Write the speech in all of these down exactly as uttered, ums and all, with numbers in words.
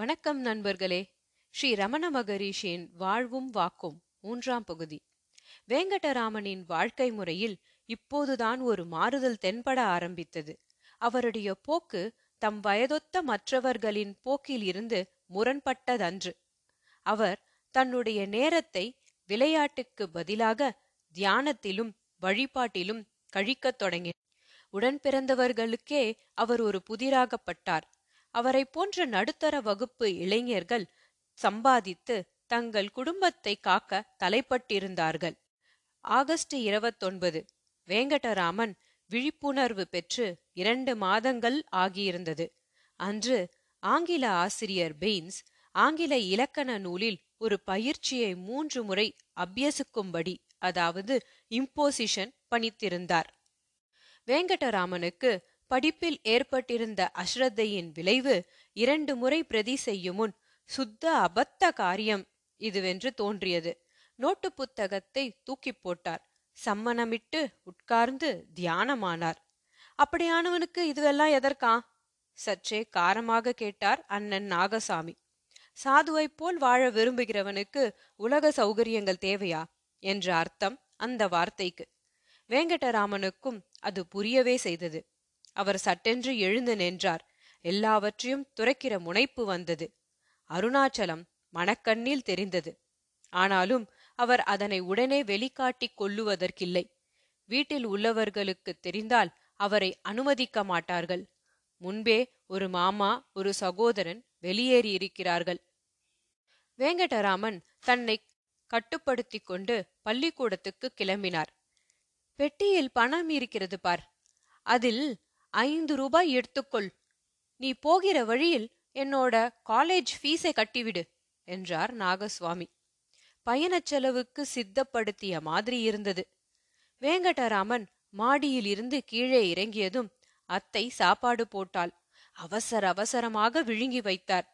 வணக்கம் நண்பர்களே. ஸ்ரீ ரமண மகரீஷியின் வாழ்வும் வாக்கும் மூன்றாம் பகுதி. வேங்கடராமனின் வாழ்க்கை முறையில் இப்போதுதான் ஒரு மாறுதல் தென்பட ஆரம்பித்தது. அவருடைய போக்கு தம் வயதொத்த மற்றவர்களின் போக்கில் இருந்து முரண்பட்டதன்று. அவர் தன்னுடைய நேரத்தை விளையாட்டுக்கு பதிலாக தியானத்திலும் வழிபாட்டிலும் கழிக்கத் தொடங்கினார். உடன் பிறந்தவர்களுக்கே அவர் ஒரு புதிராகப்பட்டார். அவரை போன்ற நடுத்தர வகுப்பு இளைஞர்கள் சம்பாதித்து தங்கள் குடும்பத்தை காக்க தலைப்பட்டிருந்தார்கள். ஆகஸ்ட் இருபத்தொன்பது வேங்கடராமன் விழிப்புணர்வு பெற்று இரண்டு மாதங்கள் ஆகியிருந்தது. அன்று ஆங்கில ஆசிரியர் பெயின்ஸ் ஆங்கில இலக்கண நூலில் ஒரு பயிற்சியை மூன்று முறை அபியசிக்கும்படி, அதாவது இம்போசிஷன், பணித்திருந்தார். வேங்கடராமனுக்கு படிப்பில் ஏற்பட்டிருந்த அஸ்ரத்தையின் விளைவு இரண்டு முறை பிரதி செய்யும் முன் சுத்த அபத்த காரியம் இதுவென்று தோன்றியது. நோட்டு புத்தகத்தை தூக்கி போட்டார். சம்மணமிட்டு உட்கார்ந்து தியானமானார். அப்படியானவனுக்கு இதுவெல்லாம் எதற்கா? சற்றே காரமாக கேட்டார் அண்ணன் நாகசாமி. சாதுவைப் போல் வாழ விரும்புகிறவனுக்கு உலக சௌகரியங்கள் தேவையா என்ற அர்த்தம் அந்த வார்த்தைக்கு. வேங்கடராமனுக்கும் அது புரியவே செய்தது. அவர் சட்டென்று எழுந்து நின்றார். எல்லாவற்றையும் துரைக்கிற முனைப்பு வந்தது. அருணாச்சலம் மனக்கண்ணில் தெரிந்தது. ஆனாலும் அவர் அதனை உடனே வெளிக்காட்டிக் கொள்ளுவதற்கில்லை. வீட்டில் உள்ளவர்களுக்கு தெரிந்தால் அவரை அனுமதிக்க மாட்டார்கள். முன்பே ஒரு மாமா, ஒரு சகோதரன் வெளியேறியிருக்கிறார்கள். வேங்கடராமன் தன்னை கட்டுப்படுத்தி கொண்டு பள்ளிக்கூடத்துக்கு கிளம்பினார். பெட்டியில் பணம் இருக்கிறது பார், அதில் ஐந்து ரூபாய் எடுத்துக்கொள். நீ போகிற வழியில் என்னோட காலேஜ் ஃபீஸை கட்டிவிடு என்றார் நாகசுவாமி. பயணச் செலவுக்கு சித்தப்படுத்திய மாதிரி இருந்தது. வேங்கடராமன் மாடியில் இருந்து கீழே இறங்கியதும் அத்தை சாப்பாடு போட்டாள். அவசர அவசரமாக விழுங்கி வைத்தார்.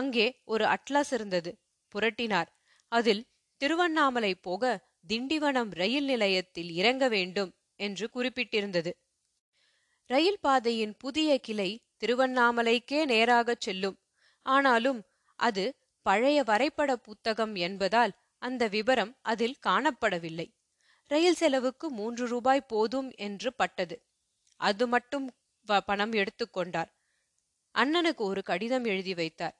அங்கே ஒரு அட்லாஸ் இருந்தது. புரட்டினார். அதில் திருவண்ணாமலை போக திண்டிவனம் ரயில் நிலையத்தில் இறங்க வேண்டும் என்று குறிப்பிட்டிருந்தது. ரயில் பாதையின் புதிய கிளை திருவண்ணாமலைக்கே நேராகச் செல்லும். ஆனாலும் அது பழைய வரைபட புத்தகம் என்பதால் அந்த விபரம் அதில் காணப்படவில்லை. ரயில் செலவுக்கு மூன்று ரூபாய் போதும் என்று பட்டது. அது மட்டும் பணம் எடுத்துக்கொண்டார். அண்ணனுக்கு ஒரு கடிதம் எழுதி வைத்தார்.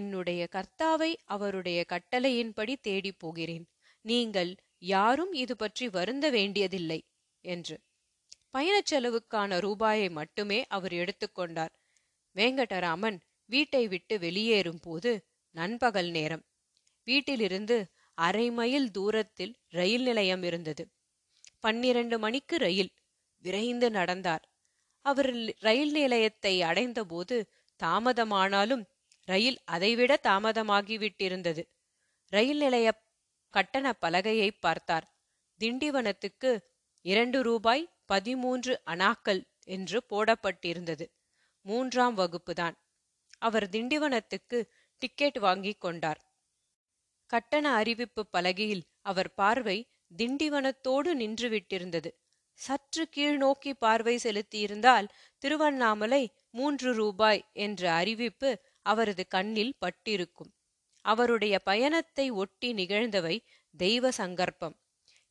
என்னுடைய கர்த்தாவை அவருடைய கட்டளையின்படி தேடி போகிறேன். நீங்கள் யாரும் இது பற்றி வருந்த வேண்டியதில்லை என்று. பயணச் செலவுக்கான ரூபாயை மட்டுமே அவர் எடுத்துக்கொண்டார். வேங்கடராமன் வீட்டை விட்டு வெளியேறும் போது நண்பகல் நேரம். வீட்டிலிருந்து அரை மைல் தூரத்தில் ரயில் நிலையம் இருந்தது. பன்னிரண்டு மணிக்கு ரயில். விரைந்து நடந்தார். அவர் ரயில் நிலையத்தை அடைந்த போது தாமதமானாலும் ரயில் அதைவிட தாமதமாகிவிட்டிருந்தது. ரயில் நிலைய கட்டண பலகையை பார்த்தார். திண்டிவனத்துக்கு இரண்டு ரூபாய் பதிமூன்று அணாக்கள் என்று போடப்பட்டிருந்தது. மூன்றாம் வகுப்புதான். அவர் திண்டிவனத்துக்கு டிக்கெட் வாங்கி கொண்டார். கட்டண அறிவிப்பு பலகையில் அவர் பார்வை திண்டிவனத்தோடு நின்றுவிட்டிருந்தது. சற்று கீழ் நோக்கி பார்வை செலுத்தியிருந்தால் திருவண்ணாமலை மூன்று ரூபாய் என்ற அறிவிப்பு அவரது கண்ணில் பட்டிருக்கும். அவருடைய பயணத்தை ஒட்டி நிகழ்ந்தவை தெய்வ சங்கற்பம்.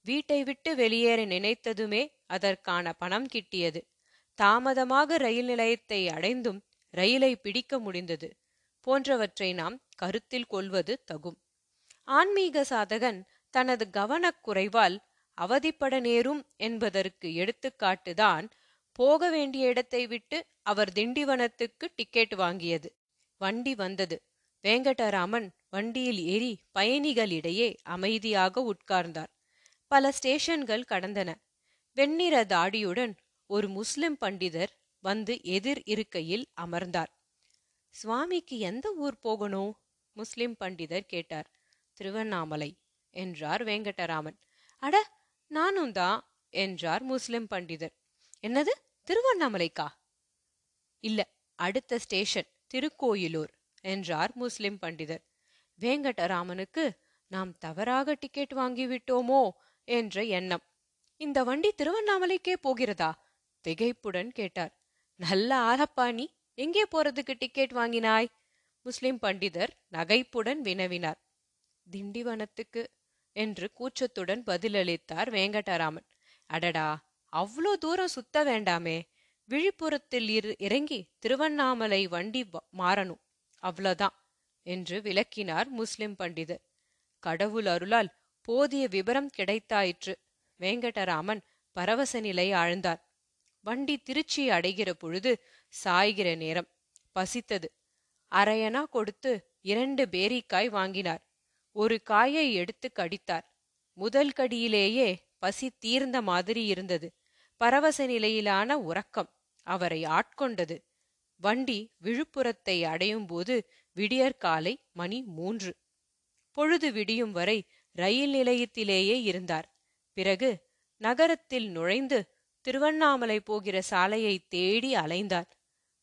வீட்டை விட்டு வெளியேற நினைத்ததுமே அதற்கான பணம் கிட்டியது. தாமதமாக ரயில் நிலையத்தை அடைந்தும் ரயிலை பிடிக்க முடிந்தது போன்றவற்றை நாம் கருத்தில் கொள்வது தகும். ஆன்மீக சாதகன் தனது கவனக்குறைவால் அவதிப்பட நேரும் என்பதற்கு எடுத்துக்காட்டுதான் போக வேண்டிய இடத்தை விட்டு அவர் திண்டிவனத்துக்கு டிக்கெட் வாங்கியது. வண்டி வந்தது. வேங்கடராமன் வண்டியில் ஏறி பயணிகளிடையே அமைதியாக உட்கார்ந்தார். பல ஸ்டேஷன்கள் கடந்தன. வெண்ணிற தாடியுடன் ஒரு முஸ்லிம் பண்டிதர் வந்து எதிர் இருக்கையில் அமர்ந்தார். சுவாமிக்கு எந்த ஊர் போகணும்? முஸ்லிம் பண்டிதர் கேட்டார். திருவண்ணாமலை என்றார் வேங்கடராமன். அட, நானும் தான் என்றார் முஸ்லிம் பண்டிதர். என்னது, திருவண்ணாமலைக்கா? இல்ல, அடுத்த ஸ்டேஷன் திருக்கோயிலூர் என்றார் முஸ்லிம் பண்டிதர். வேங்கடராமனுக்கு நாம் தவறாக டிக்கெட் வாங்கிவிட்டோமோ என்ற எண்ணம். இந்த வண்டி திருவண்ணாமலைக்கே போகிறதா? திகைப்புடன் கேட்டார். நல்ல ஆலப்பாணி, எங்கே போறதுக்கு டிக்கெட் வாங்கினாய்? முஸ்லிம் பண்டிதர் நகைப்புடன் வினவினார். திண்டிவனத்துக்கு என்று கூச்சத்துடன் பதிலளித்தார் வேங்கடராமன். அடடா, அவ்வளோ தூரம் சுத்த வேண்டாமே, விழுப்புரத்தில் இரு இறங்கி திருவண்ணாமலை வண்டி மாறணும், அவ்வளோதான் என்று விளக்கினார் முஸ்லிம் பண்டிதர். கடவுள் அருளால் போதிய விபரம் கிடைத்தாயிற்று. வேங்கடராமன் பரவச நிலை ஆழ்ந்தார். வண்டி திருச்சி அடைகிற பொழுது சாய்கிற நேரம். பசித்தது. அரையனா கொடுத்து இரண்டு பேரிக்காய் வாங்கினார். ஒரு காயை எடுத்து கடித்தார். முதல் கடியிலேயே பசி தீர்ந்த மாதிரி இருந்தது. பரவச நிலையிலான உறக்கம் அவரை ஆட்கொண்டது. வண்டி விழுப்புரத்தை அடையும் போது விடியற்காலை மணி மூன்று. பொழுது விடியும் வரை ரயில் நிலையத்திலேயே இருந்தார். பிறகு நகரத்தில் நுழைந்து திருவண்ணாமலை போகிற சாலையை தேடி அலைந்தார்.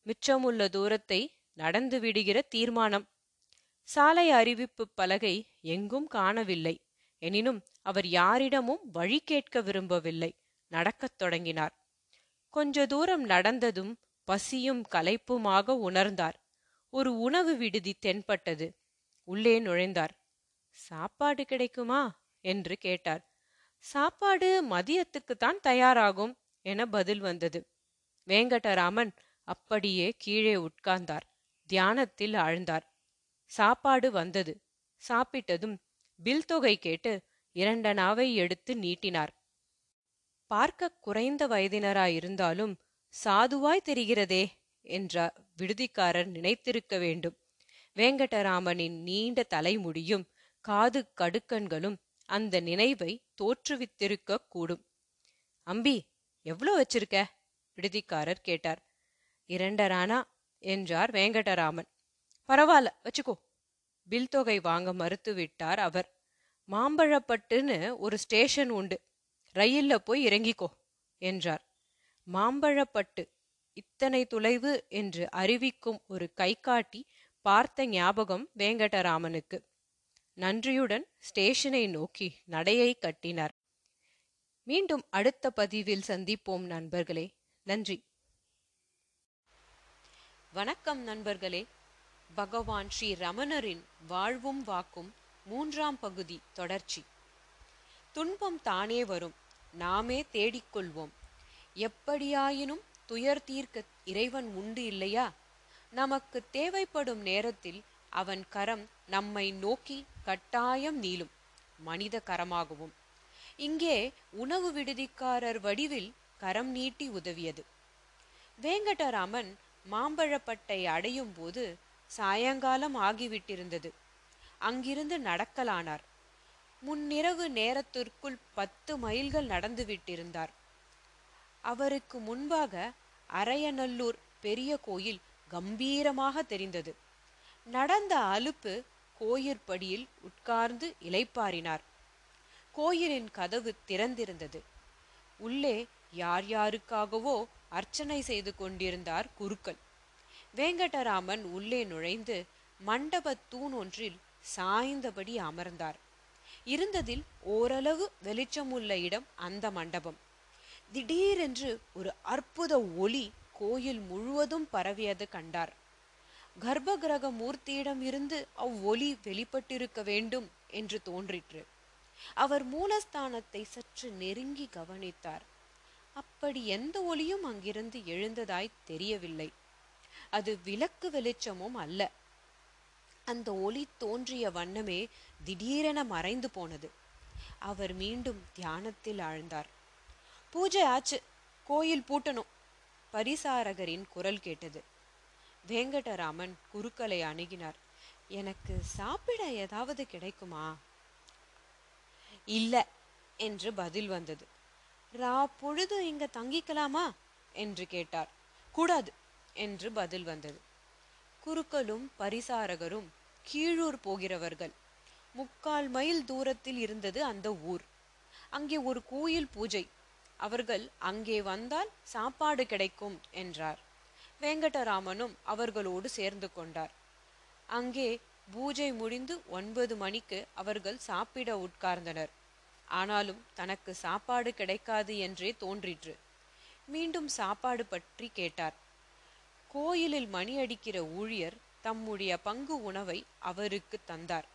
மிச்சமுள்ள தூரத்தை நடந்து விடுகிற தீர்மானம். சாலை அறிவிப்பு பலகை எங்கும் காணவில்லை. எனினும் அவர் யாரிடமும் வழி கேட்க விரும்பவில்லை. நடக்கத் தொடங்கினார். கொஞ்ச தூரம் நடந்ததும் பசியும் களைப்புமாக உணர்ந்தார். ஒரு உணவு விடுதி தென்பட்டது. உள்ளே நுழைந்தார். சாப்பாடு கிடைக்குமா என்று கேட்டார். சாப்பாடு மதியத்துக்குத்தான் தயாராகும் என பதில் வந்தது. வேங்கடராமன் அப்படியே கீழே உட்கார்ந்தார். தியானத்தில் ஆழ்ந்தார். சாப்பாடு வந்தது. சாப்பிட்டதும் பில் தொகை கேட்டு இரண்டனாவை எடுத்து நீட்டினார். பார்க்க குறைந்த வயதினராயிருந்தாலும் சாதுவாய் தெரிகிறதே என்ற விடுதிக்காரர் நினைத்திருக்க வேண்டும். வேங்கடராமனின் நீண்ட தலைமுடியும் காது கடுக்கண்களும் அந்த நினைவை தோற்றுவித்திருக்க கூடும். அம்பி, எவ்வளோ வச்சிருக்க? விடுதிக்காரர் கேட்டார். இரண்டரானா என்றார் வேங்கடராமன். பரவாயில்ல, வச்சுக்கோ. பில் தொகை வாங்க மறுத்துவிட்டார் அவர். மாம்பழப்பட்டுன்னு ஒரு ஸ்டேஷன் உண்டு, ரயில்ல போய் இறங்கிக்கோ என்றார். மாம்பழப்பட்டு இத்தனை தொலைவு என்று அறிவிக்கும் ஒரு கைகாட்டி பார்த்த ஞாபகம் வேங்கடராமனுக்கு. நன்றியுடன் ஸ்டேஷனை நோக்கி நடையை கட்டினார். மீண்டும் அடுத்த பதிவில் சந்திப்போம் நண்பர்களே. நன்றி. வணக்கம் நண்பர்களே. பகவான் ஸ்ரீ ரமணரின் வாழ்வும் வாக்கும் மூன்றாம் பகுதி தொடர்ச்சி. துன்பம் தானே வரும், நாமே தேடிக்கொள்வோம். எப்படியாயினும் துயர் தீர்க்க இறைவன் உண்டு இல்லையா? நமக்கு தேவைப்படும் நேரத்தில் அவன் கரம் நம்மை நோக்கி கட்டாயம் நீளும், மனித கரமாகவும். இங்கே உணவு விடுதிக்காரர் வடிவில் கரம் நீட்டி உதவியது. வேங்கடராமன் மாம்பழப்பட்டை அடையும் போது சாயங்காலம் ஆகிவிட்டிருந்தது. அங்கிருந்து நடக்கலானார். முன்னிரவு நேரத்திற்குள் பத்து மைல்கள் நடந்துவிட்டிருந்தார். அவருக்கு முன்பாக அரையநல்லூர் பெரிய கோயில் கம்பீரமாக தெரிந்தது. நடந்த அலுப்பு கோயிற்படியில் உட்கார்ந்து இளைப்பாறினார். கோயிலின் கதவு திறந்திருந்தது. உள்ளே யார் யாருக்காகவோ அர்ச்சனை செய்து கொண்டிருந்தார் குருக்கள். வேங்கடராமன் உள்ளே நுழைந்து மண்டபத் தூண் ஒன்றில் சாய்ந்தபடி அமர்ந்தார். இருந்ததில் ஓரளவு வெளிச்சமுள்ள இடம் அந்த மண்டபம். திடீரென்று ஒரு அற்புத ஒளி கோயில் முழுவதும் பரவியது கண்டார். கர்ப்பகிரக மூர்த்தியிடம் இருந்து அவ்வொலி வெளிப்பட்டிருக்க வேண்டும் என்று தோன்றிற்று. அவர் மூலஸ்தானத்தை சற்று நெருங்கி கவனித்தார். அப்படி எந்த ஒளியும் அங்கிருந்து எழுந்ததாய் தெரியவில்லை. அது விளக்கு வெளிச்சமும் அல்ல. அந்த ஒளி தோன்றிய வண்ணமே திடீரென மறைந்து போனது. அவர் மீண்டும் தியானத்தில் ஆழ்ந்தார். பூஜை ஆச்சு, கோயில் பூட்டணும், பரிசாரகரின் குரல் கேட்டது. வேங்கடராமன் குருக்களை அணுகினார். எனக்கு சாப்பிட ஏதாவது கிடைக்குமா? இல்ல என்று பதில் வந்தது. ரா பொழுது இங்க தங்கிக்கலாமா என்று கேட்டார். கூடாது என்று பதில் வந்தது. குருக்களும் பரிசாரகரும் கீழூர் போகிறவர்கள். முக்கால் மைல் தூரத்தில் இருந்தது அந்த ஊர். அங்கே ஒரு கோயில் பூஜை. அவர்கள் அங்கே வந்தால் சாப்பாடு கிடைக்கும் என்றார். வேங்கடராமனும் அவர்களோடு சேர்ந்து கொண்டார். அங்கே பூஜை முடிந்து ஒன்பது மணிக்கு அவர்கள் சாப்பிட உட்கார்ந்தனர். ஆனாலும் தனக்கு சாப்பாடு கிடைக்காது என்றே தோன்றிற்று. மீண்டும் சாப்பாடு பற்றி கேட்டார். கோயிலில் மணி அடிக்கிற ஊழியர் தம்முடைய பங்கு உணவை அவருக்கு தந்தார்.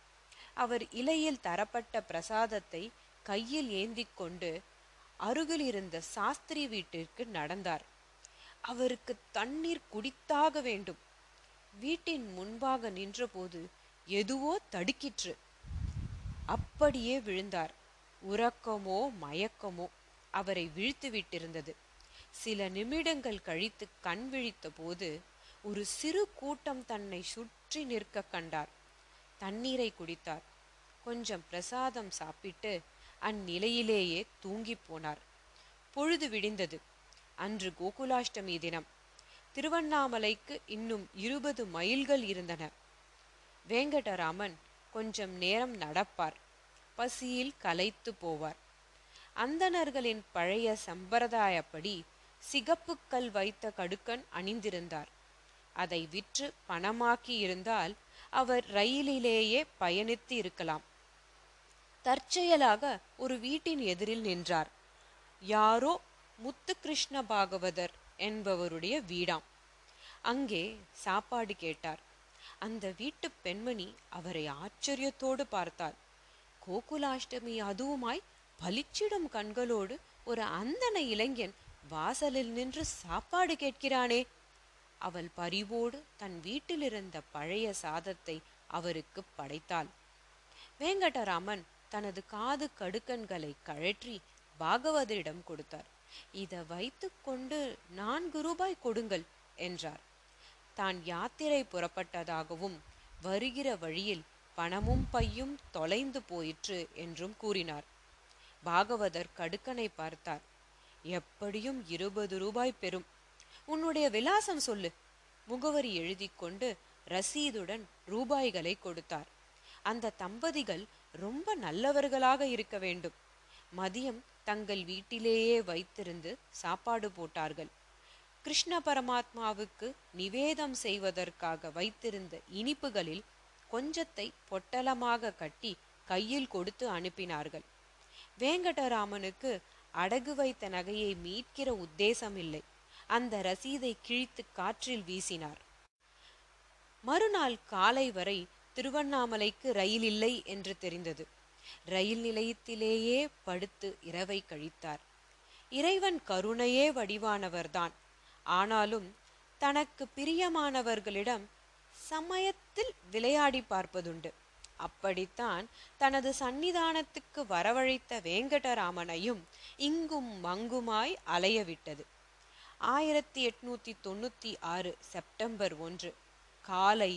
அவர் இலையில் தரப்பட்ட பிரசாதத்தை கையில் ஏந்தி கொண்டு அருகில் இருந்த சாஸ்திரி வீட்டிற்கு நடந்தார். அவருக்கு தண்ணீர் குடித்தாக வேண்டும். வீட்டின் முன்பாக நின்றபோது எதுவோ தடுக்கிற்று. அப்படியே விழுந்தார். உறக்கமோ மயக்கமோ அவரை வீழ்த்து விட்டிருந்தது. சில நிமிடங்கள் கழித்து கண் விழித்த போது ஒரு சிறு கூட்டம் தன்னை சுற்றி நிற்க கண்டார். தண்ணீரை குடித்தார். கொஞ்சம் பிரசாதம் சாப்பிட்டு அந்நிலையிலேயே தூங்கி போனார். பொழுது விடிந்தது. அன்று கோகுலாஷ்டமி தினம். திருவண்ணாமலைக்கு இன்னும் இருபது மைல்கள் இருந்தன. வேங்கடராமன் கொஞ்சம் நேரம் நடப்பார். பசியில் களைத்து போவார். அந்தணர்களின் பழைய சம்பிரதாயப்படி சிகப்புக்கல் வைத்த கடுக்கன் அணிந்திருந்தார். அதை விற்று பணமாக்கி இருந்தால் அவர் ரயிலிலேயே பயணித்து இருக்கலாம். தற்செயலாக ஒரு வீட்டின் எதிரில் நின்றார். யாரோ முத்து கிருஷ்ண பாகவதர் என்பவருடைய வீடாம். அங்கே சாப்பாடு கேட்டார். அந்த வீட்டு பெண்மணி அவரை ஆச்சரியத்தோடு பார்த்தாள். கோகுலாஷ்டமி அதுவுமாய் பளிச்சிடும் கண்களோடு ஒரு அந்தன இளைஞன் வாசலில் நின்று சாப்பாடு கேட்கிறானே. அவள் பரிவோடு தன் வீட்டிலிருந்த பழைய சாதத்தை அவருக்கு படைத்தாள். வேங்கடராமன் தனது காது கடுக்கண்களை கழற்றி பாகவதரிடம் கொடுத்தார். இதை வைத்து கொண்டு நான்கு ரூபாய் கொடுங்கள் என்றார். தான் யாத்திரை புறப்பட்டதாகவும் வருகிற வழியில் பணமும் பையும் தொலைந்து போயிற்று என்றும் கூறினார். பாகவதர் கடுக்கனை பார்த்தார். எப்படியும் இருபது ரூபாய் பெறும். உன்னுடைய விலாசம் சொல்லு. முகவரி எழுதி கொண்டு ரசீதுடன் ரூபாய்களை கொடுத்தார். அந்த தம்பதிகள் ரொம்ப நல்லவர்களாக இருக்க வேண்டும். மதியம் தங்கள் வீட்டிலேயே வைத்திருந்து சாப்பாடு போட்டார்கள். கிருஷ்ண பரமாத்மாவுக்கு நிவேதம் செய்வதற்காக வைத்திருந்த இனிப்புகளில் கொஞ்சத்தை பொட்டலமாக கட்டி கையில் கொடுத்து அனுப்பினார்கள். வேங்கடராமனுக்கு அடகு வைத்த நகையை மீட்கிற உத்தேசம் இல்லை. அந்த ரசீதை கிழித்து காற்றில் வீசினார். மறுநாள் காலை வரை திருவண்ணாமலைக்கு ரயில் இல்லை என்று தெரிந்தது. ரயில் நிலையத்திலேயே படுத்து இரவை கழித்தார். இறைவன் கருணையே வடிவானவர்தான். ஆனாலும் தனக்கு பிரியமானவர்களிடம் சமயத்தில் விளையாடி பார்ப்பதுண்டு. அப்படித்தான் தனது சன்னிதானத்துக்கு வரவழைத்த வேங்கடராமனையும் இங்கும் அங்குமாய் அலையவிட்டது. ஆயிரத்தி எட்நூத்தி தொண்ணூத்தி ஆறு செப்டம்பர் ஒன்று காலை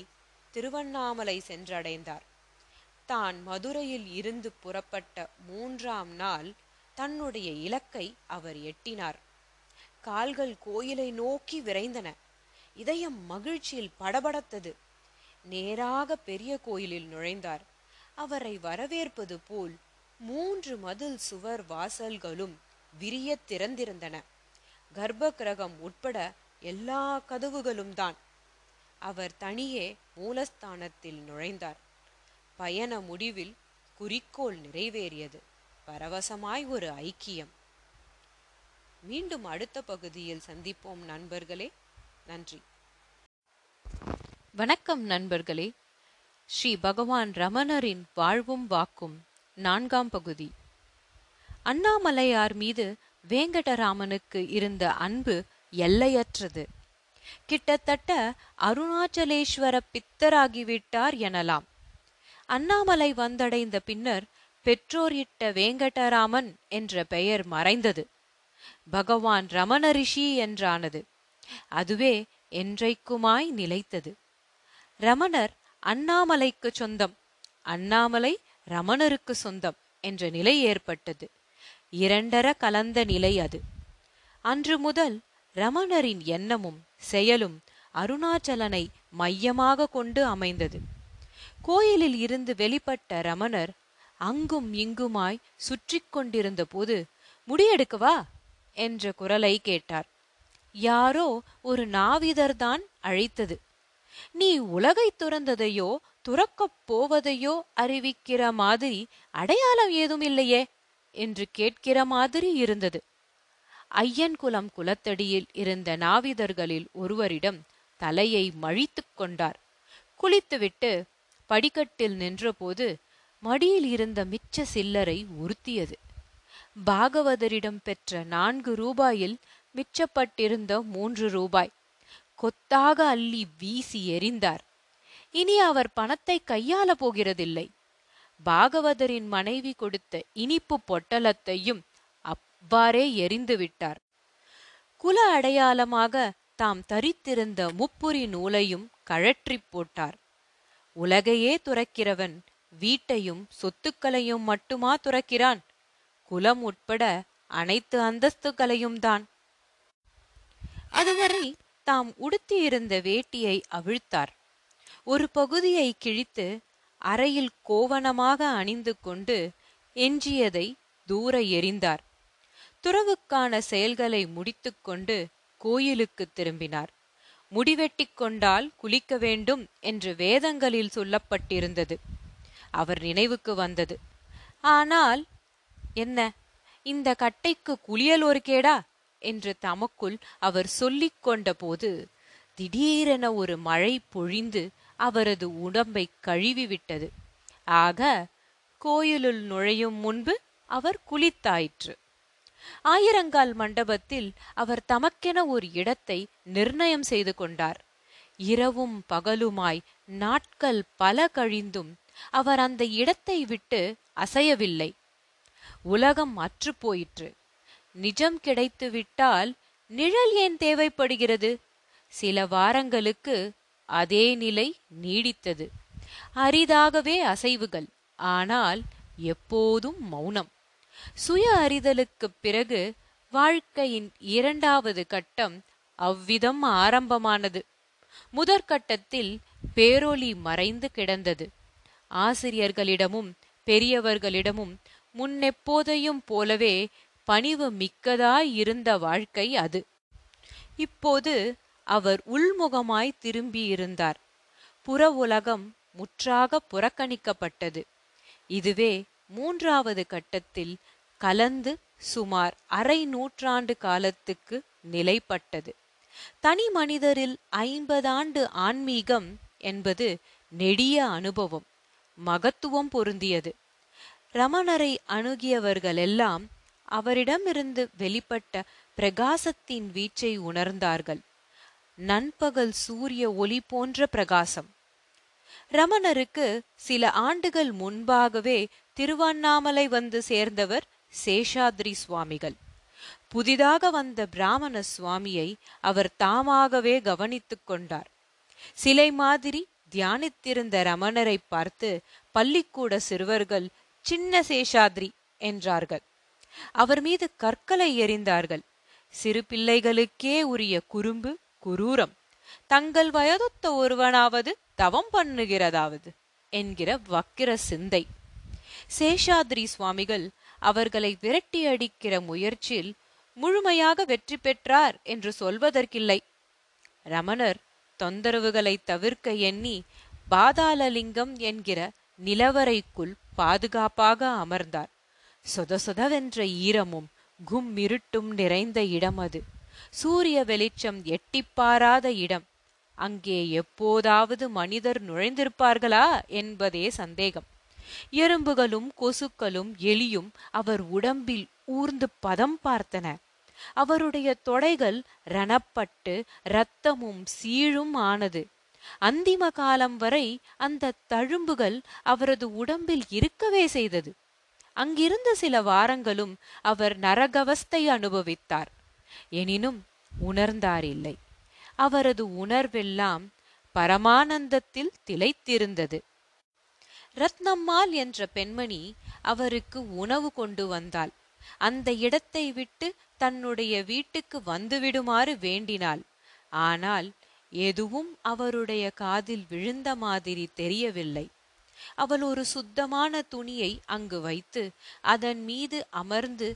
திருவண்ணாமலை சென்றடைந்தார். தான் மதுரையில் இருந்து புறப்பட்ட மூன்றாம் நாள் தன்னுடைய இலக்கை அவர் எட்டினார். கால்கள் கோயிலை நோக்கி விரைந்தன. இதயம் மகிழ்ச்சியில் படபடத்தது. நேராக பெரிய கோயிலில் நுழைந்தார். அவரை வரவேற்பது போல் மூன்று மதில் சுவர் வாசல்களும் விரிய திறந்திருந்தன. கர்ப்ப கிரகம் உட்பட எல்லா கதவுகளும் தான். அவர் தனியே மூலஸ்தானத்தில் நுழைந்தார். பயண முடிவில் குறிக்கோள் நிறைவேறியது. பரவசமாய் ஒரு ஐக்கியம். மீண்டும் அடுத்த பகுதியில் சந்திப்போம் நண்பர்களே. நன்றி. வணக்கம் நண்பர்களே. ஸ்ரீ பகவான் ரமணரின் வாழ்வும் வாக்கும் நான்காம் பகுதி. அண்ணாமலையார் மீது வேங்கடராமனுக்கு இருந்த அன்பு எல்லையற்றது. கிட்டத்தட்ட அருணாச்சலேஸ்வர பித்தராகிவிட்டார் எனலாம். அண்ணாமலை வந்தடைந்த பின்னர் பெற்றோரிட்ட வேங்கடராமன் என்ற பெயர் மறைந்தது. பகவான் ரமண ரிஷி என்றானது. அதுவே என்றைக்குமாய் நிலைத்தது. ரமணர் அண்ணாமலைக்கு சொந்தம், அண்ணாமலை ரமணருக்கு சொந்தம் என்ற நிலை ஏற்பட்டது. இரண்டர கலந்த நிலை அது. அன்று முதல் ரமணரின் எண்ணமும் செயலும் அருணாச்சலனை மையமாக கொண்டு அமைந்தது. கோயிலில் இருந்து வெளிப்பட்ட ரமணர் அங்கும் இங்குமாய் சுற்றி கொண்டிருந்த போது, முடியெடுக்கவா என்ற குரலை கேட்டார். யாரோ ஒரு நாவிதர்தான் அழைத்தது. நீ உலகை துறந்ததையோ துறக்கப் போவதையோ அறிவிக்கிற மாதிரி அடையாளம் ஏதும் இல்லையே என்று கேட்கிற மாதிரி இருந்தது. ஐயன்குளம் குலத்தடியில் இருந்த நாவிதர்களில் ஒருவரிடம் தலையை மழித்து கொண்டார். குளித்துவிட்டு படிக்கட்டில் நின்றபோது மடியில் இருந்த மிச்ச சில்லறை உறுத்தியது. பாகவதரிடம் பெற்ற நான்கு ரூபாயில் மிச்சப்பட்டிருந்த மூன்று ரூபாய் கொத்தாக அள்ளி வீசி எறிந்தார். இனி அவர் பணத்தை கையாள போகிறதில்லை. பாகவதரின் மனைவி கொடுத்த இனிப்பு பொட்டலத்தையும் அவ்வாறே எரிந்து விட்டார். குல அடையாளமாக தாம் தரித்திருந்த முப்புரி நூலையும் கழற்றி போட்டார். உலகையே துறக்கிறவன் வீட்டையும் சொத்துக்களையும் மட்டுமா துறக்கிறான்? குலம் உட்பட அனைத்து அந்தஸ்துக்களையும் தான். அதுவரை தாம் உடுத்தியிருந்த வேட்டியை அவிழ்த்தார். ஒரு பகுதியை கிழித்து அறையில் கோவணமாக அணிந்து கொண்டு எஞ்சியதை தூர எறிந்தார். துறவுக்கான செயல்களை முடித்து கொண்டு கோயிலுக்கு திரும்பினார். முடிவெட்டிக் கொண்டால் குளிக்க வேண்டும் என்று வேதங்களில் சொல்லப்பட்டிருந்தது அவர் நினைவுக்கு வந்தது. ஆனால் என்ன, இந்த கட்டைக்கு குளியல் ஒரு கேடா என்று தமக்குள் அவர் சொல்லிக் கொண்ட போது திடீரென ஒரு மழை பொழிந்து அவரது உடம்பை கழுவிவிட்டது. ஆக கோயிலுள் நுழையும் முன்பு அவர் குளித்தாயிற்று. ஆயிரங்கால் மண்டபத்தில் அவர் தமக்கென ஒரு இடத்தை நிர்ணயம் செய்து கொண்டார். இரவும் பகலுமாய் நாட்கள் பல கழிந்தும் அவர் அந்த இடத்தை விட்டு அசையவில்லை. உலகம் அற்று போயிற்று. நிஜம் கிடைத்துவிட்டால் நிழல் ஏன் தேவைப்படுகிறது? சில வாரங்களுக்கு அதே நிலை நீடித்தது. அரிதாகவே அசைவுகள், ஆனால் எப்போதும் மௌனம். சுய அறிதலுக்குப் பிறகு வாழ்க்கையின் இரண்டாவது கட்டம் அவ்விதம் ஆரம்பமானது. முதற்கட்டத்தில் பேரொளி மறைந்து கிடந்தது. ஆசிரியர்களிடமும் பெரியவர்களிடமும் முன்னெப்போதையும் போலவே பணிவு மிக்கதாய் இருந்த வாழ்க்கை அது. இப்போது அவர் உள்முகமாய் திரும்பியிருந்தார். புற உலகம் முற்றாக புறக்கணிக்கப்பட்டது. இதுவே மூன்றாவது கட்டத்தில் கலந்து சுமார் அரை நூற்றாண்டு காலத்துக்கு நிலைப்பட்டது. தனி மனிதரில் ஐம்பதாண்டு ஆன்மீகம் என்பது நெடிய அனுபவம், மகத்துவம் பொருந்தியது. ரமணரை அணுகியவர்களெல்லாம் அவரிடமிருந்து வெளிப்பட்ட பிரகாசத்தின் வீச்சை உணர்ந்தார்கள். நண்பகல் சூரிய ஒளி போன்ற பிரகாசம். ரமணருக்கு சில ஆண்டுகள் முன்பாகவே திருவண்ணாமலை வந்து சேர்ந்தவர் சேஷாத்ரி சுவாமிகள். புதிதாக வந்த பிராமண சுவாமியை அவர் தாமாகவே கவனித்துக் கொண்டார். சிலை மாதிரி தியானித்திருந்த ரமணரை பார்த்து பள்ளிக்கூட சிறுவர்கள் சின்ன சேஷாத்ரி என்றார்கள். அவர் மீது கற்களை எறிந்தார்கள். சிறு பிள்ளைகளுக்கே உரிய குறும்பு குரூரம். தங்கள் வயதொத்த ஒருவனாவது தவம் பண்ணுகிறதாவது என்கிற வக்கிர சிந்தை. சேஷாத்ரி சுவாமிகள் அவர்களை விரட்டி அடிக்கிற முயற்சியில் முழுமையாக வெற்றி பெற்றார் என்று சொல்வதற்கில்லை. ரமணர் தொந்தரவுகளை தவிர்க்க எண்ணி பாதாளலிங்கம் என்கிற நிலவரைக்குள் பாதுகாப்பாக அமர்ந்தார். சொத சொதவென்ற ஈரமும் கும் இருட்டும் நிறைந்த இடம் அது. சூரிய வெளிச்சம் எட்டிப்பாராத இடம். அங்கே எப்போதாவது மனிதர் நுழைந்திருப்பார்களா என்பதே சந்தேகம். எறும்புகளும் கொசுக்களும் எலியும் அவர் உடம்பில் ஊர்ந்து பதம் பார்த்தன. அவருடைய தொடைகள் ரணப்பட்டு இரத்தமும் சீழும் ஆனது. அந்திம காலம் வரை அந்த தழும்புகள் அவரது உடம்பில் இருக்கவே செய்தது. அங்கிருந்த சில வாரங்களும் அவர் நரகவஸ்தை அனுபவித்தார். எனினும் உணர்ந்தாரில்லை. அவரது உணர்வெல்லாம் பரமானந்தத்தில் திளைத்திருந்தது. ரத்னம்மாள் என்ற பெண்மணி அவருக்கு உணவு கொண்டு வந்தாள். அந்த இடத்தை விட்டு தன்னுடைய வீட்டுக்கு வந்துவிடுமாறு வேண்டினாள். ஆனால் எதுவும் அவருடைய காதில் விழுந்த மாதிரி தெரியவில்லை. அவள் ஒரு சுத்தமான துணியை அங்கு வைத்து அதன் மீது அமர்ந்து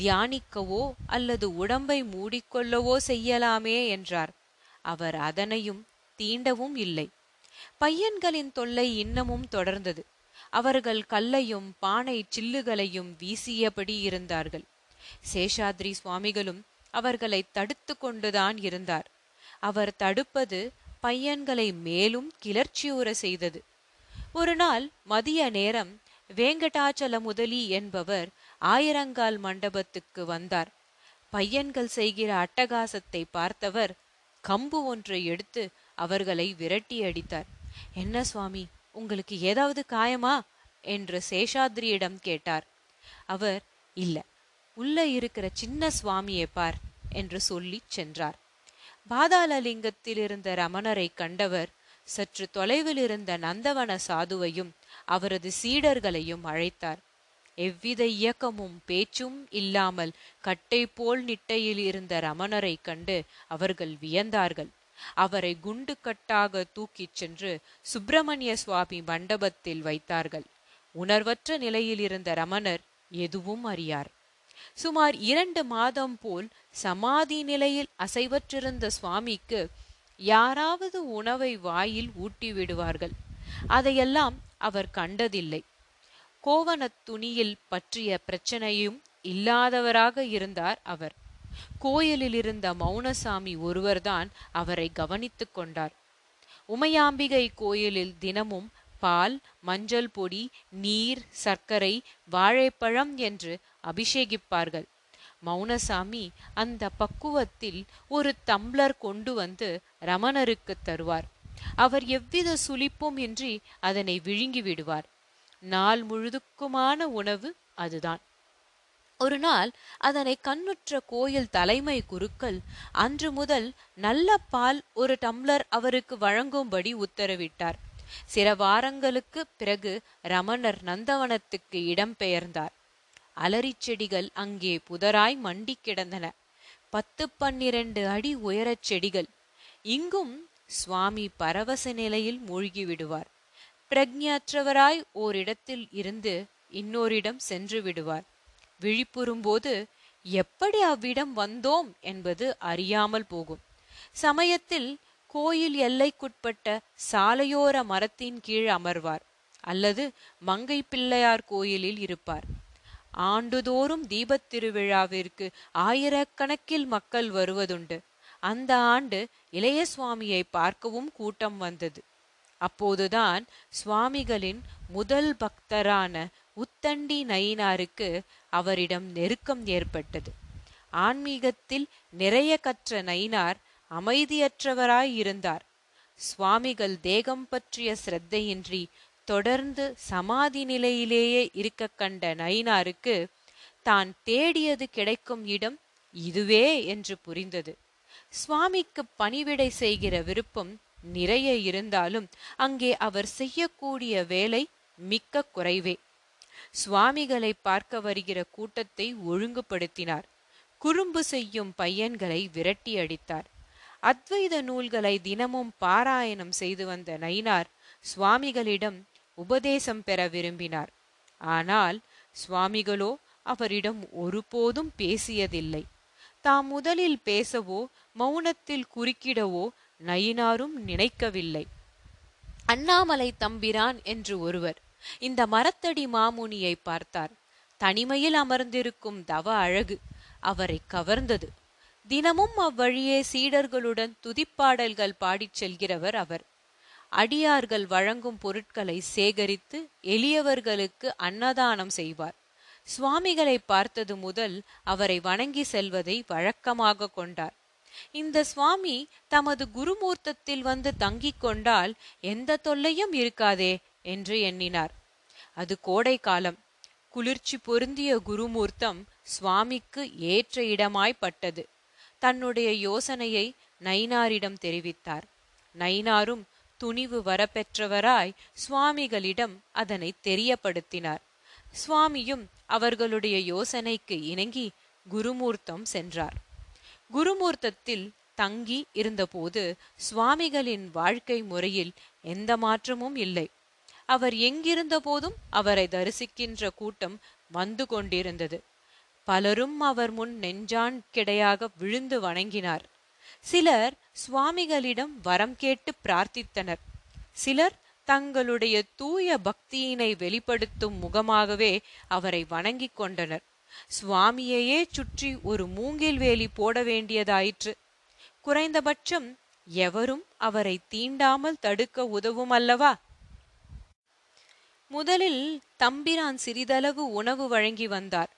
தியானிக்கவோ அல்லது உடம்பை மூடிக்கொள்ளவோ செய்யலாமே என்றார். அவர் அதனையும் தீண்டவும் இல்லை. பையன்களின் தொல்லை இன்னமும் தொடர்ந்தது. அவர்கள் கல்லையும் பானை சில்லுகளையும் வீசியபடி இருந்தார்கள். சேஷாத்ரி சுவாமிகளும் அவர்களை தடுத்து கொண்டுதான் இருந்தார். அவர் தடுப்பது பையன்களை மேலும் கிளர்ச்சியுற செய்தது. ஒரு நாள் மதிய நேரம் வேங்கடாச்சல முதலி என்பவர் ஆயிரங்கால் மண்டபத்துக்கு வந்தார். பையன்கள் செய்கிற அட்டகாசத்தை பார்த்தவர் கம்பு ஒன்றை எடுத்து அவர்களை விரட்டி அடித்தார். என்ன சுவாமி, உங்களுக்கு ஏதாவது காயமா என்று சேஷாத்ரியிடம் கேட்டார். அவர், இல்ல, உள்ள இருக்கிற சின்ன சுவாமியை பார் என்று சொல்லி சென்றார். பாதாளலிங்கத்தில் இருந்த ரமணரை கண்டவர் சற்று தொலைவில் இருந்த நந்தவன சாதுவையும் அவரது சீடர்களையும் அழைத்தார். எவ்வித இயக்கமும் பேச்சும் இல்லாமல் கட்டை போல் நிட்டையில் இருந்த ரமணரை கண்டு அவர்கள் வியந்தார்கள். அவரை குண்டு கட்டாக தூக்கிச் சென்று சுப்பிரமணிய சுவாமி மண்டபத்தில் வைத்தார்கள். உணர்வற்ற நிலையில் இருந்த ரமணர் எதுவும் அறியார். சுமார் இரண்டு மாதம் போல் சமாதி நிலையில் அசைவற்றிருந்த சுவாமிக்கு யாராவது உணவை வாயில் ஊட்டி விடுவார்கள். அதையெல்லாம் அவர் கண்டதில்லை. கோவணத் துணியில் பற்றிய பிரச்சனையும் இல்லாதவராக இருந்தார் அவர். கோயிலில் இருந்த மௌனசாமி ஒருவர்தான் அவரை கவனித்து கொண்டார். உமையாம்பிகை கோயிலில் தினமும் பால், மஞ்சள் பொடி, நீர், சர்க்கரை, வாழைப்பழம் என்று அபிஷேகிப்பார்கள். மௌனசாமி அந்த பக்குவத்தில் ஒரு தம்ளர் கொண்டு வந்து ரமணருக்கு தருவார். அவர் எவ்வித சுளிப்பும் இன்றி அதனை விழுங்கி விடுவார். நாள் முழுதுக்குமான உணவு அதுதான். ஒரு நாள் அதனை கண்ணுற்ற கோயில் தலைமை குருக்கள் அன்று முதல் நல்ல பால் ஒரு டம்ளர் அவருக்கு வழங்கும்படி உத்தரவிட்டார். சில வாரங்களுக்கு பிறகு ரமணர் நந்தவனத்துக்கு இடம்பெயர்ந்தார். அலரி செடிகள் அங்கே புதராய் மண்டி கிடந்தன. பத்து பன்னிரண்டு அடி உயரச் செடிகள். இங்கும் சுவாமி பரவச நிலையில் மூழ்கி விடுவார். பிரக்ஞாற்றவராய் ஓரிடத்தில் இருந்து இன்னோரிடம் சென்று விடுவார். விழிப்புறும்போது எப்படி அவ்விடம் வந்தோம் என்பது அறியாமல் போகும். சமயத்தில் கோயில் எல்லைக்குட்பட்ட சாலையோர மரத்தின் கீழ் அமர்வார் அல்லது மங்கை பிள்ளையார் கோயிலில் இருப்பார். ஆண்டுதோறும் தீபத் திருவிழாவிற்கு ஆயிரக்கணக்கில் மக்கள் வருவதுண்டு. அந்த ஆண்டு இளைய சுவாமியை பார்க்கவும் கூட்டம் வந்தது. அப்போதுதான் சுவாமிகளின் முதல் பக்தரான உத்தண்டி நயினாருக்கு அவரிடம் நெருக்கம் ஏற்பட்டது. ஆன்மீகத்தில் நிறைய கற்ற நயினார் அமைதியற்றவராயிருந்தார். சுவாமிகள் தேகம் பற்றிய சிரத்தையின்றி தொடர்ந்து சமாதி நிலையிலேயே இருக்க கண்ட நயினாருக்கு தான் தேடியது கிடைக்கும் இடம் இதுவே என்று புரிந்தது. சுவாமிக்கு பணிவிடை செய்கிற விருப்பம் நிறைய இருந்தாலும் அங்கே அவர் செய்யக்கூடிய வேலை மிக்க குறைவே. சுவாமிகளை பார்க்க வருகிற கூட்டத்தை ஒழுங்குபடுத்தினார். குறும்பு செய்யும் பையன்களை விரட்டி அடித்தார். அத்வைத நூல்களை தினமும் பாராயணம் செய்து வந்த நயினார் சுவாமிகளிடம் உபதேசம் பெற விரும்பினார். ஆனால் சுவாமிகளோ அவரிடம் ஒருபோதும் பேசியதில்லை. தாம் முதலில் பேசவோ மௌனத்தில் குறுக்கிடவோ நயினாரும் நினைக்கவில்லை. அண்ணாமலை தம்பிரான் என்று ஒருவர் இந்த மரத்தடி மாமுனியை பார்த்தார். தனிமையில் அமர்ந்திருக்கும் தவ அழகு அவரை கவர்ந்தது. தினமும் அவ்வழியே சீடர்களுடன் துதிப்பாடல்கள் பாடிச் செல்கிறவர் அவர். அடியார்கள் வழங்கும் பொருட்களை சேகரித்து எளியவர்களுக்கு அன்னதானம் செய்வார். சுவாமிகளை பார்த்தது முதல் அவரை வணங்கி செல்வதை வழக்கமாக கொண்டார். இந்த சுவாமி தமது குருமூர்த்தத்தில் வந்து தங்கிக் கொண்டால் எந்த தொல்லையும் இருக்காதே என்று எண்ணினார். அது கோடை காலம். குளிர்ச்சி பொருந்திய குருமூர்த்தம் சுவாமிக்கு ஏற்ற இடமாய் பட்டது. தன்னுடைய யோசனையை நயினாரிடம் தெரிவித்தார். நயினாரும் துணிவு வரப்பெற்றவராய் சுவாமிகளிடம் அதனை தெரியப்படுத்தினார். சுவாமியும் அவர்களுடைய யோசனைக்கு இணங்கி குருமூர்த்தம் சென்றார். குருமூர்த்தத்தில் தங்கி இருந்தபோது சுவாமிகளின் வாழ்க்கை முறையில் எந்த மாற்றமும் இல்லை. அவர் எங்கிருந்த போதும் அவரை தரிசிக்கின்ற கூட்டம் வந்து கொண்டிருந்தது. பலரும் அவர் முன் நெஞ்சான் கிடையாக விழுந்து வணங்கினார். சிலர் சுவாமிகளிடம் வரம் கேட்டு பிரார்த்தித்தனர். சிலர் தங்களுடைய தூய பக்தியினை வெளிப்படுத்தும் முகமாகவே அவரை வணங்கி கொண்டனர். சுவாமியையே சுற்றி ஒரு மூங்கில் வேலி போட வேண்டியதாயிற்று. குறைந்தபட்சம் எவரும் அவரை தீண்டாமல் தடுக்க உதவும் அல்லவா? முதலில் தம்பிரான் சிறிதளவு உணவு வழங்கி வந்தார்.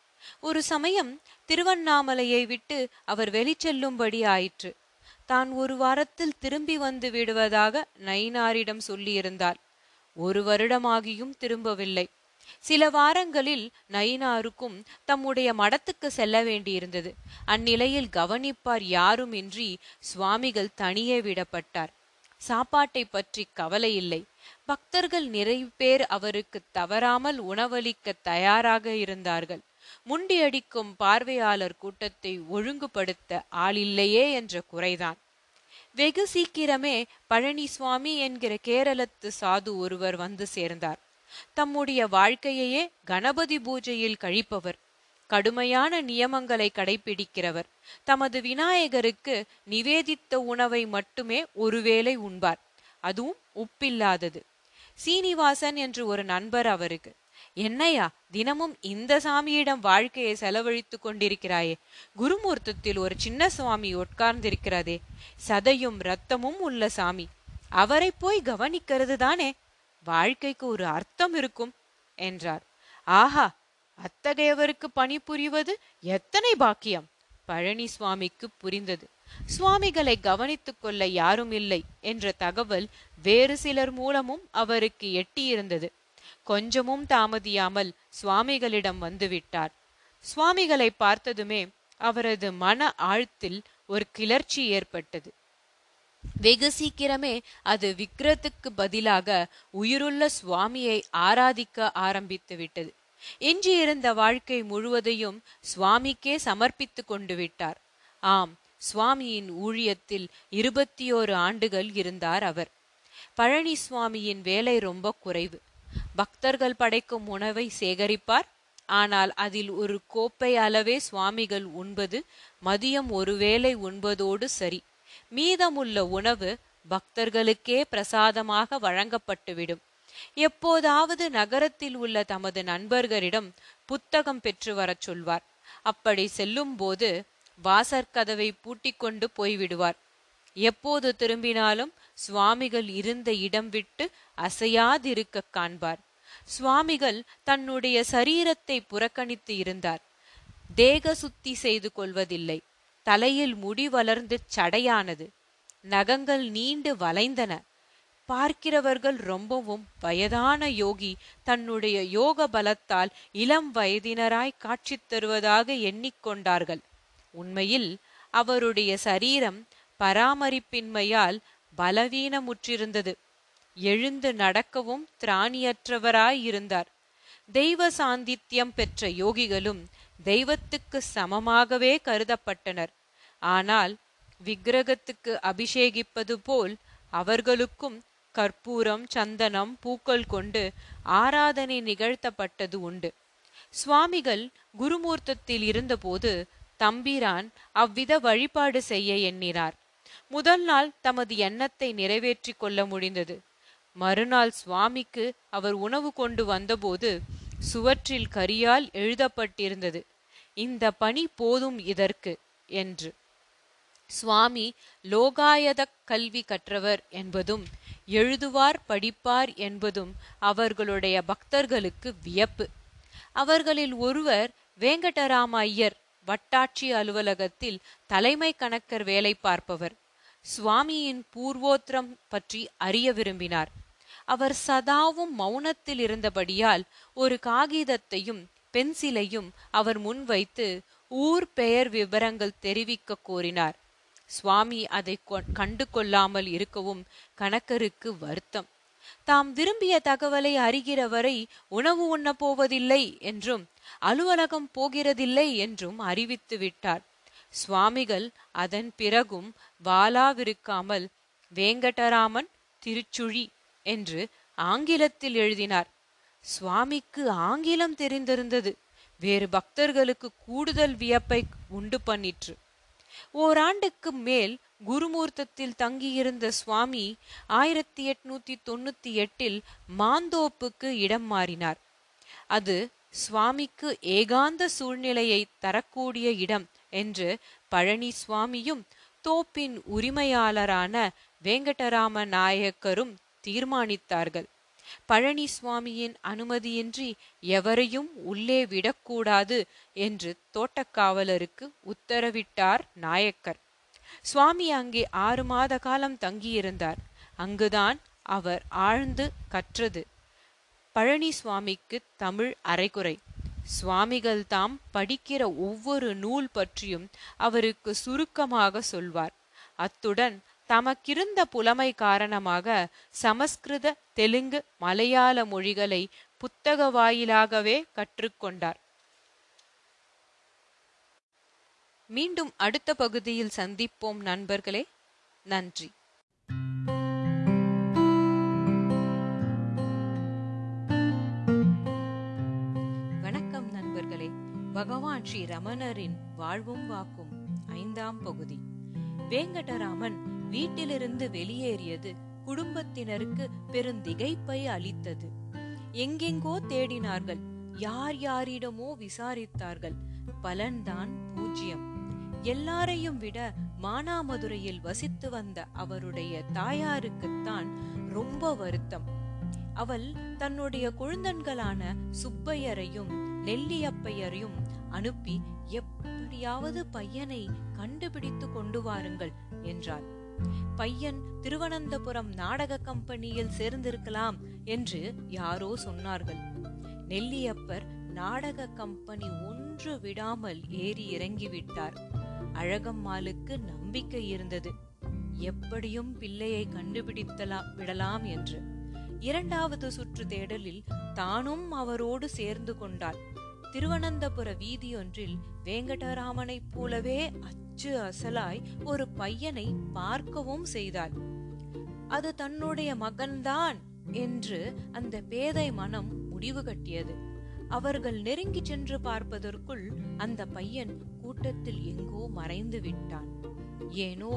ஒரு சமயம் திருவண்ணாமலையை விட்டு அவர் வெளிச்செல்லும்படி ஆயிற்று. தான் ஒரு வாரத்தில் திரும்பி வந்து விடுவதாக நயினாரிடம் சொல்லியிருந்தாள். ஒரு வருடமாகியும் திரும்பவில்லை. சில வாரங்களில் நயினாருக்கும் தம்முடைய மடத்துக்கு செல்ல வேண்டியிருந்தது. அந்நிலையில் கவனிப்பார் யாருமின்றி சுவாமிகள் தனியே விடப்பட்டார். சாப்பாட்டை பற்றி கவலை இல்லை. பக்தர்கள் நிறைய பேர் அவருக்கு தவறாமல் உணவளிக்க தயாராக இருந்தார்கள். முண்டியடிக்கும் பார்வையாளர் கூட்டத்தை ஒழுங்குபடுத்த ஆளில்லையே என்ற குறைதான். வெகு சீக்கிரமே பழனிசுவாமி என்கிற கேரளத்து சாது ஒருவர் வந்து சேர்ந்தார். தம்முடைய வாழ்க்கையையே கணபதி பூஜையில் கழிப்பவர், கடுமையான நியமங்களை கடைபிடிக்கிறவர். தமது விநாயகருக்கு நிவேதித்த உணவை மட்டுமே ஒருவேளை உண்பார், அதுவும் உப்பில்லாதது. சீனிவாசன் என்று ஒரு நண்பர் அவருக்கு, என்னையா தினமும் இந்த சாமியிடம் வாழ்க்கையை செலவழித்து கொண்டிருக்கிறாயே, குருமூர்த்தத்தில் ஒரு சின்ன சுவாமி உட்கார்ந்திருக்கிறதே, சதையும் இரத்தமும் உள்ள சாமி, அவரை போய் கவனிக்கிறது தானே, வாழ்க்கைக்கு ஒரு அர்த்தம் இருக்கும் என்றார். ஆஹா, அத்தகையவருக்கு பணிபுரிவது எத்தனை பாக்கியம்! பழனிசுவாமிக்கு புரிந்தது. சுவாமிகளை கவனித்துக் கொள்ள யாரும் இல்லை என்ற தகவல் வேறு சிலர் மூலமும் அவருக்கு எட்டியிருந்தது. கொஞ்சமும் தாமதியாமல் சுவாமிகளிடம் வந்துவிட்டார். சுவாமிகளை பார்த்ததுமே அவரது மன ஆழத்தில் ஒரு கிளர்ச்சி ஏற்பட்டது. வெகு சீக்கிரமே அது விக்கிரத்துக்கு பதிலாக உயிருள்ள சுவாமியை ஆராதிக்க ஆரம்பித்து விட்டது. எஞ்சியிருந்த வாழ்க்கை முழுவதையும் சுவாமிக்கே சமர்ப்பித்து கொண்டு விட்டார். ஆம், சுவாமியின் ஊழியத்தில் இருபத்தி ஓரு ஆண்டுகள் இருந்தார் அவர். பழனிசுவாமியின் வேலை ரொம்ப குறைவு. பக்தர்கள் படைக்கும் உணவை சேகரிப்பார். ஆனால் அதில் ஒரு கோப்பை அளவே சுவாமிகள் உண்பது, மதியம் ஒருவேளை உண்பதோடு சரி. மீதமுள்ள உணவு பக்தர்களுக்கே பிரசாதமாக வழங்கப்பட்டுவிடும். எப்போதாவது நகரத்தில் உள்ள தமது நண்பர்களிடம் புத்தகம் பெற்று வரச் சொல்வார். அப்படி செல்லும் போது வாசற்கதவை பூட்டி கொண்டு போய்விடுவார். எப்போது திரும்பினாலும் சுவாமிகள் இருந்த இடம் விட்டு அசையாதிருக்க காண்பார். சுவாமிகள் தன்னுடைய சரீரத்தை புறக்கணித்து இருந்தார். தேக சுத்தி செய்து கொள்வதில்லை. தலையில் முடி வளர்ந்து சடையானது. நகங்கள் நீண்டு வளைந்தன. பார்க்கிறவர்கள் ரொம்பவும் வயதான யோகி தன்னுடைய யோக பலத்தால் இளம் வயதினராய் காட்சி தருவதாக எண்ணிக்கொண்டார்கள். உண்மையில் அவருடைய சரீரம் பராமரிப்பின்மையால் பலவீனமுற்றிருந்தது. எழுந்து நடக்கவும் திராணியற்றவராயிருந்தார். தெய்வ சாந்தித்யம் பெற்ற யோகிகளும் தெய்வத்துக்கு சமமாகவே கருதப்பட்டனர். ஆனால் விக்கிரகத்துக்கு அபிஷேகிப்பது போல் அவர்களுக்கும் கற்பூரம், சந்தனம், பூக்கள் கொண்டு ஆராதனை நிகழ்த்தப்பட்டது உண்டு. சுவாமிகள் குருமூர்த்தத்தில் இருந்தபோது தம்பிரான் அவ்வித வழிபாடு செய்ய எண்ணினார். முதல் நாள் தமது எண்ணத்தை நிறைவேற்றி கொள்ள முடிந்தது. மறுநாள் சுவாமிக்கு அவர் உணவு கொண்டு வந்தபோது சுவற்றில் கரியால் எழுதப்பட்டிருந்தது, இந்த பணி போதும் இதற்கு என்று. சுவாமி லோகாயத கல்வி கற்றவர் என்பதும் எழுதுவார், படிப்பார் என்பதும் அவர்களுடைய பக்தர்களுக்கு வியப்பு. அவர்களில் ஒருவர் வேங்கடராம ஐயர், வட்டாட்சி அலுவலகத்தில் தலைமை கணக்கர் வேலை பார்ப்பவர். சுவாமியின் பூர்வோத்திரம் பற்றி அறிய விரும்பினார். அவர் சதாவும் மௌனத்தில் இருந்தபடியால் ஒரு காகிதத்தையும் பென்சிலையும் அவர் முன்வைத்து ஊர் பெயர் விவரங்கள் தெரிவிக்க கோரினார். சுவாமி அதை கண்டு கொள்ளாமல் இருக்கவும் கணக்கருக்கு வருத்தம். தாம் விரும்பிய தகவலை அறிகிற வரை உணவு உண்ண போவதில்லை என்றும் அலுவலகம் போகிறதில்லை என்றும் அறிவித்து விட்டார். சுவாமிகள் அதன் பிறகும் வாலாவிருக்காமல் வேங்கடராமன் திருச்சுழி என்று ஆங்கிலத்தில் எழுதினார். சுவாமிக்கு ஆங்கிலம் தெரிந்திருந்தது. வேறு பக்தர்களுக்கு கூடுதல் வியப்பை உண்டு பண்ணிற்று. ஓராண்டுக்கு மேல் குருமூர்த்தத்தில் தங்கியிருந்த சுவாமி ஆயிரத்தி எட்நூத்தி தொண்ணூத்தி எட்டில் மாந்தோப்புக்கு இடம் மாறினார். அது சுவாமிக்கு ஏகாந்த சூழ்நிலையை தரக்கூடிய இடம் என்று பழனிசுவாமியும் தோப்பின் உரிமையாளரான வேங்கடராம நாயக்கரும் தீர்மானித்தார்கள். பழனிசுவாமியின் அனுமதியின்றி எவரையும் உள்ளே விடக்கூடாது என்று தோட்டக்காவலருக்கு உத்தரவிட்டார் நாயக்கர். சுவாமி அங்கே ஆறு மாத காலம் தங்கியிருந்தார். அங்குதான் அவர் ஆழ்ந்து கற்றது. பழனிசுவாமிக்கு தமிழ் அரைகுறை. சுவாமிகள் தாம் படிக்கிற ஒவ்வொரு நூல் பற்றியும் அவருக்கு சுருக்கமாக சொல்வார். அத்துடன் தமக்கிருந்த புலமை காரணமாக சமஸ்கிருத, தெலுங்கு, மலையாள மொழிகளை புத்தக வாயிலாகவே கற்றுக்கொண்டார். மீண்டும் அடுத்த பகுதியில் சந்திப்போம் நண்பர்களே. நன்றி. வணக்கம் நண்பர்களே. பகவான் ஸ்ரீ ரமணரின் வாழ்வும் வாக்கும் ஐந்தாம் பகுதி. வேங்கடராமன் வீட்டிலிருந்து வெளியேறியது குடும்பத்தினருக்கு பெருந்திகைப்பை அளித்தது. எங்கெங்கோ தேடினார்கள், யார் யாரிடமோ விசாரித்தார்கள், பலன்தான் பூஜ்யம். எல்லாரையும் விட மானாமதுரையில் வசித்து வந்த அவருடைய தாயாருக்குத்தான் ரொம்ப வருத்தம். அவள் தன்னுடைய குழந்தன்களான சுப்பையரையும் நெல்லியப்பையரையும் அனுப்பி, எப்படியாவது பையனை கண்டுபிடித்து கொண்டு வாருங்கள் என்றாள். பையன் திருவனந்தபுரம் நாடக கம்பெனியில் சேர்ந்திருக்கலாம் என்று யாரோ சொன்னார்கள். நெல்லியப்பர் நாடக கம்பெனி ஒன்று விடாமல் ஏறி இறங்கிவிட்டார். அழகம்மாளுக்கு நம்பிக்கை இருந்தது, எப்படியும் பிள்ளையை கண்டுபிடித்தலா விடலாம் என்று. இரண்டாவது சுற்று தேடலில் தானும் அவரோடு சேர்ந்து கொண்டாள். திருவனந்தபுர வீதியொன்றில் வேங்கடராமனைப் போலவே அச்சு அசலாய் ஒரு பையனை பார்க்கவும் செய்தாள். அது தன்னுடைய மகன்தான் என்று அந்த பேதை மனம் முடிவு கட்டியது. அவர்கள் நெருங்கி சென்று பார்ப்பதற்குள் அந்த பையன் கூட்டத்தில் எங்கோ மறைந்து விட்டான். ஏனோ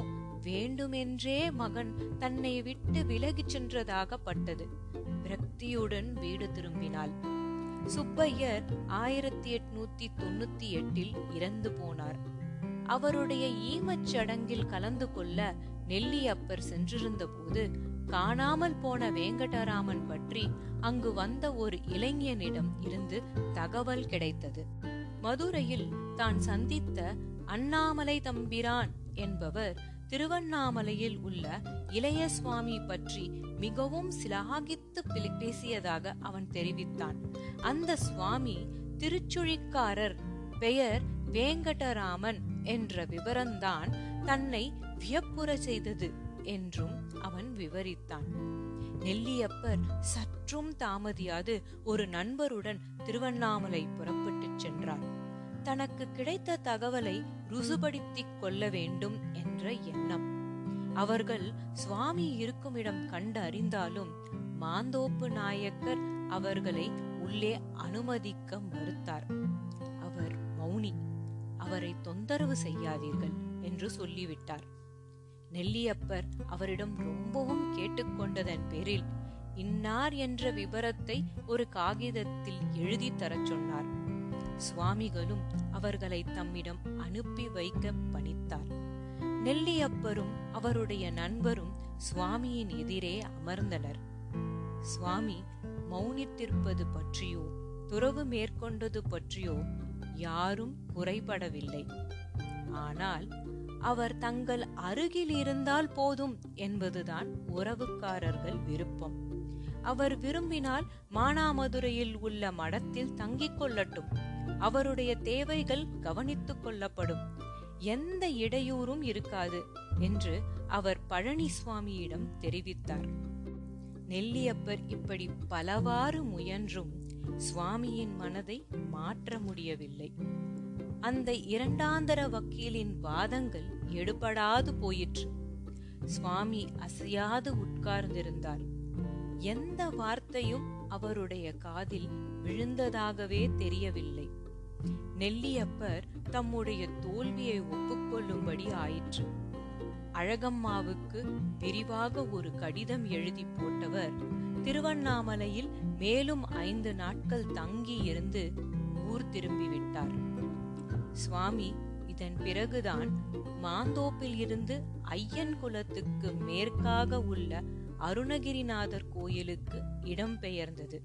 வேண்டுமென்றே மகன் தன்னை விட்டு விலகி சென்றதாக பட்டது. விரக்தியுடன் வீடு திரும்பினாள். சுப்பையர் ஆயிரத்தி எட்நூத்தி தொண்ணூத்தி எட்டில் இறந்து போனார். அவருடைய ஈமச் சடங்கில் கலந்து கொள்ள நெல்லியப்பர் சென்றிருந்த போது காணாமல் போன வேங்கடராமன் பற்றி அங்கு வந்த ஒரு இளைஞனிடம் இருந்து தகவல் கிடைத்தது. மதுரையில் தான் சந்தித்த அண்ணாமலை தம்பிரான் என்பவர் திருவண்ணாமலையில் உள்ள இளைய சுவாமி பற்றி மிகவும் சிலாகித்து பேசியதாக அவன் தெரிவித்தான். அந்த சுவாமி திருச்சுழிக்காரர், பெயர் வேங்கடராமன் என்ற விவரம்தான் தன்னை வியப்புற செய்தது என்றும் அவன் விவரித்தான். நெல்லியப்பர் சற்றும் தாமதியாது ஒரு நண்பருடன் திருவண்ணாமலை புறப்பட்டு சென்றார். தனக்கு கிடைத்த தகவலை ருசுபடுத்திக் கொள்ள வேண்டும் என்ற எண்ணம். அவர்கள் சுவாமி இருக்குமிடம் கண்டு அறிந்தாலும் மாந்தோப்பு நாயக்கர் அவர்களை உள்ளே அனுமதிக்க மறுத்தார். அவர் மௌனி, அவரை தொந்தரவு செய்யாதீர்கள் என்று சொல்லிவிட்டார். நெல்லியப்பர் அவரிடம் ரொம்பவும் கேட்டுக்கொண்டதன் பேரில் இன்னார் என்ற விபரத்தை ஒரு காகிதத்தில் எழுதி தர சொன்னார். சுவாமிகளும் அவர்களை தம்மிடம் அனுப்பி வைக்க பணித்தார். நெல்லியப்பரும் அவருடைய நண்பரும் சுவாமியின் எதிரே அமர்ந்தனர். சுவாமி மௌனித்திருப்பது பற்றியோ துறவு மேற்கொண்டது பற்றியோ யாரும் குறைபடவில்லை. ஆனால் அவர் தங்கள் அருகில் இருந்தால் போதும் என்பதுதான் உறவுக்காரர்கள் விருப்பம். அவர் விரும்பினால் மானாமதுரையில் உள்ள மடத்தில் தங்கிக் கொள்ளட்டும், அவருடைய தேவைகள் கவனித்துக் கொள்ளப்படும், எந்த இடையூறும் இருக்காது என்று அவர் பழனிசுவாமியிடம் தெரிவித்தார். நெல்லியப்பர் இப்படி பலவாறு முயன்றும் சுவாமியின் மனதை மாற்ற முடியவில்லை. அந்த இரண்டாந்தர வக்கீலின் வாதங்கள் எடுபடாது போயிற்று. சுவாமி அசையாது உட்கார்ந்திருந்தார். எந்த வார்த்தையும் அவருடைய காதில் விழுந்ததாகவே தெரியவில்லை. நெல்லியப்பர் தம்முடைய தோல்வியை ஒப்புக்கொள்ளும்படி ஆயிற்று. அழகம்மாவுக்கு விரிவாக ஒரு கடிதம் எழுதி போட்டவர் திருவண்ணாமலையில் மேலும் ஐந்து நாட்கள் தங்கி இருந்து ஊர் திரும்பிவிட்டார். சுவாமி இதன் பிறகுதான் மாந்தோப்பில் இருந்து ஐயன் குலத்துக்கு மேற்காக உள்ள அருணகிரிநாதர் கோயிலுக்கு இடம் பெயர்ந்தது.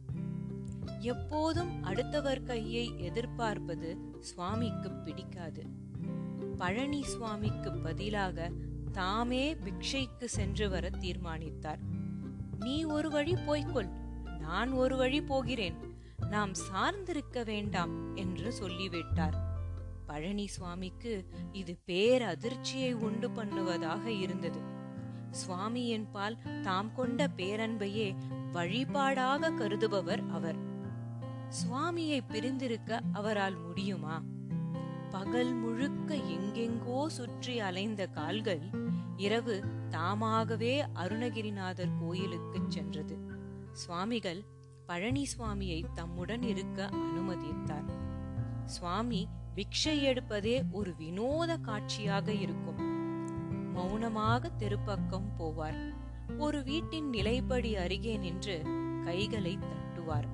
எப்போதும் அடுத்தவர் கையை எதிர்பார்ப்பது சுவாமிக்கு பிடிக்காது. பழனி சுவாமிக்கு பதிலாக தாமே பிக்ஷைக்கு சென்று வர தீர்மானித்தார். நீ ஒரு வழி போய்கொள், நான் ஒரு வழி போகிறேன், நாம் சார்ந்திருக்க வேண்டாம் என்று சொல்லிவிட்டார். பழனி சுவாமிக்கு இது பேரதிர்ச்சியை உண்டு பண்ணுவதாக இருந்தது. சுவாமியின் பால் தாம் கொண்ட பேரன்பையே வழிபாடாக கருதுபவர் அவர். சுவாமியை பிரிந்திருக்க அவரால் முடியுமா? பகல் முழுக்க எங்கெங்கோ சுற்றி அலைந்த கால்கள் இரவு தாமாகவே அருணகிரிநாதர் கோயிலுக்கு சென்றது. சுவாமிகள் பழனி சுவாமியை தம்முடன் இருக்க அனுமதித்தார். சுவாமி பிக்ஷை எடுப்பதே ஒரு வினோத காட்சியாக இருக்கும். மௌனமாக தெருப்பக்கம் போவார். ஒரு வீட்டின் நிலைப்படி அருகே நின்று கைகளை தட்டுவார்.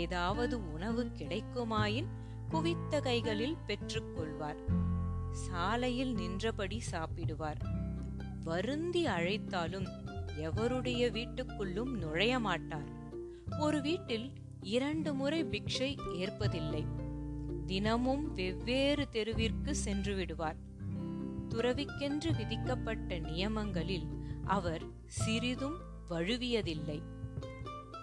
ஏதாவது உணவு கிடைக்குமாயின் குவித்த கைகளில் பெற்றுக்கொள்வார். சாலையில் நின்றபடி சாப்பிடுவார். வருந்தி அழைத்தாலும் எவருடைய வீட்டுக்குள்ளும் நுழைய மாட்டார். ஒரு வீட்டில் இரண்டு முறை பிக்ஷை ஏற்பதில்லை. தினமும் வெவ்வேறு தெருவிற்கு சென்று விடுவார். துறவிக்கென்று விதிக்கப்பட்ட நியமங்களில் அவர் சிறிதும் வழுவியதில்லை.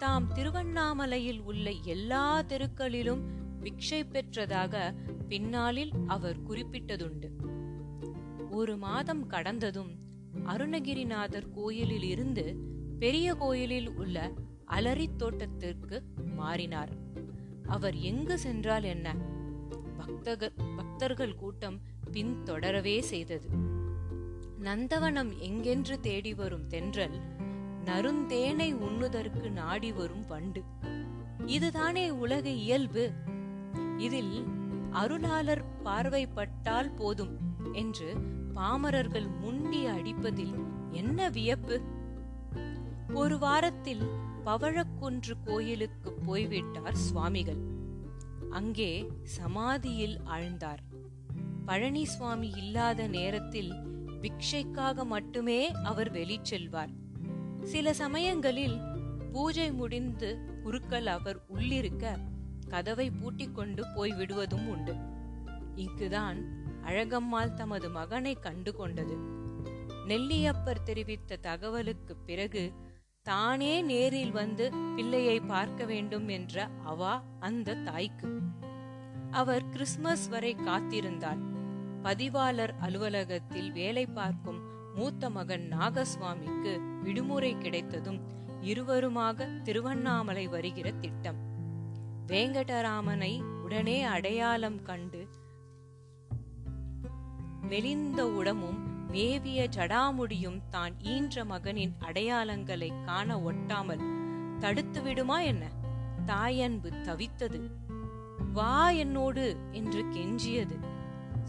தாம் திருவண்ணாமலையில் உள்ள எல்லா தெருக்களிலும் பிக்ஷை பெற்றதாக பின்னாளில் அவர் குறிப்பிட்டதுண்டு. ஒரு மாதம் கடந்ததும் அருணகிரிநாதர் கோயிலில் இருந்து பெரிய கோயிலில் உள்ள அலரி தோட்டத்திற்கு மாறினார். அவர் எங்கு சென்றால் என்ன, பக்தர்கள் பக்தர்கள் கூட்டம் பின்தொடரவே செய்தது. நந்தவனம் எங்கென்று தேடி வரும் தென்றல், நறுந்தேனை உண்ணுதற்கு நாடி வரும் வண்டு, இதுதானே உலக இயல்பு. இதில் அருளாளர் பார்வைப்பட்டால் போதும் என்று பாமரர்கள் முண்டி அடிப்பதில் என்ன வியப்பு? ஒரு வாரத்தில் பவழக்குன்று கோயிலுக்கு போய்விட்டார் சுவாமிகள். அங்கே சமாதியில் ஆழ்ந்தார். பழனி சுவாமி இல்லாத நேரத்தில் பிக்ஷைக்காக மட்டுமே அவர் வெளி செல்வார். சில சமயங்களில் பூஜை முடிந்து குருக்கள் அவர் உள்ளிருக்க கதவை பூட்டிக் கொண்டு போய் விடுவதும் உண்டு. இங்குதான் அழகம்மாள் தமது மகனை கண்டு கொண்டது. நெல்லியப்பர் தெரிவித்த தகவலுக்கு பிறகு தானே நேரில் வந்து பிள்ளையை பார்க்க வேண்டும் என்ற அவா அந்த தாய்க்கு. அவர் கிறிஸ்துமஸ் வரை காத்திருந்தார். பதிவாளர் அலுவலகத்தில் வேலை பார்க்கும் மூத்த மகன் நாகசாமிக்கு விடுமுறை கிடைத்ததும் இருவருமாக திருவண்ணாமலை வருகிற திட்டம். வேங்கடராமனை உடனே அடையாளம் கண்டு மெலிந்த உடமும் மேவிய ஜடாமுடியும் தான் ஈன்ற மகனின் அடையாளங்களை காண ஒட்டாமல் தடுத்து விடுமா என்ன? தாயன்பு தவித்தது. வா என்னோடு என்று கெஞ்சியது.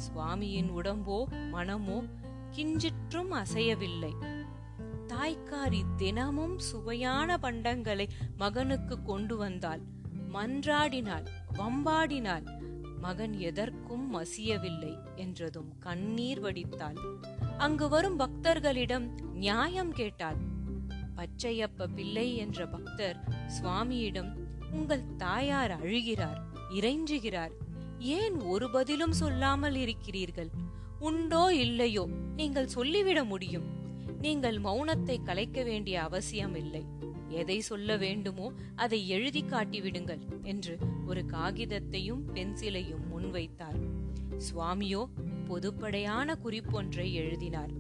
சுவாமியின் உடம்போ மனமோ கிஞ்சிற்றும் அசையவில்லை. தாய்க்காரி தினமும் சுவையான பண்டங்களை மகனுக்கு கொண்டு வந்தாள். மன்றாடினாள், வம்பாடினாள். மகன் எதற்கும் மசியவில்லை என்றதும் கண்ணீர் வடித்தாள். அங்கு வரும் பக்தர்களிடம் நியாயம் கேட்டாள். பச்சையப்ப பிள்ளை என்ற பக்தர் சுவாமியிடம், உங்கள் தாயார் அழுகிறார், இறைஞ்சுகிறார், ஏன் ஒரு பதிலும் சொல்லாமல் இருக்கிறீர்கள்? உண்டோ இல்லையோ நீங்கள் சொல்லிவிட முடியும். நீங்கள் மௌனத்தை கலைக்க வேண்டிய அவசியம் இல்லை. எதை சொல்ல வேண்டுமோ அதை எழுதி காட்டிவிடுங்கள் என்று ஒரு காகிதத்தையும் பென்சிலையும் முன்வைத்தார். சுவாமியோ பொதுப்படையான குறிப்பொன்றை எழுதினார்.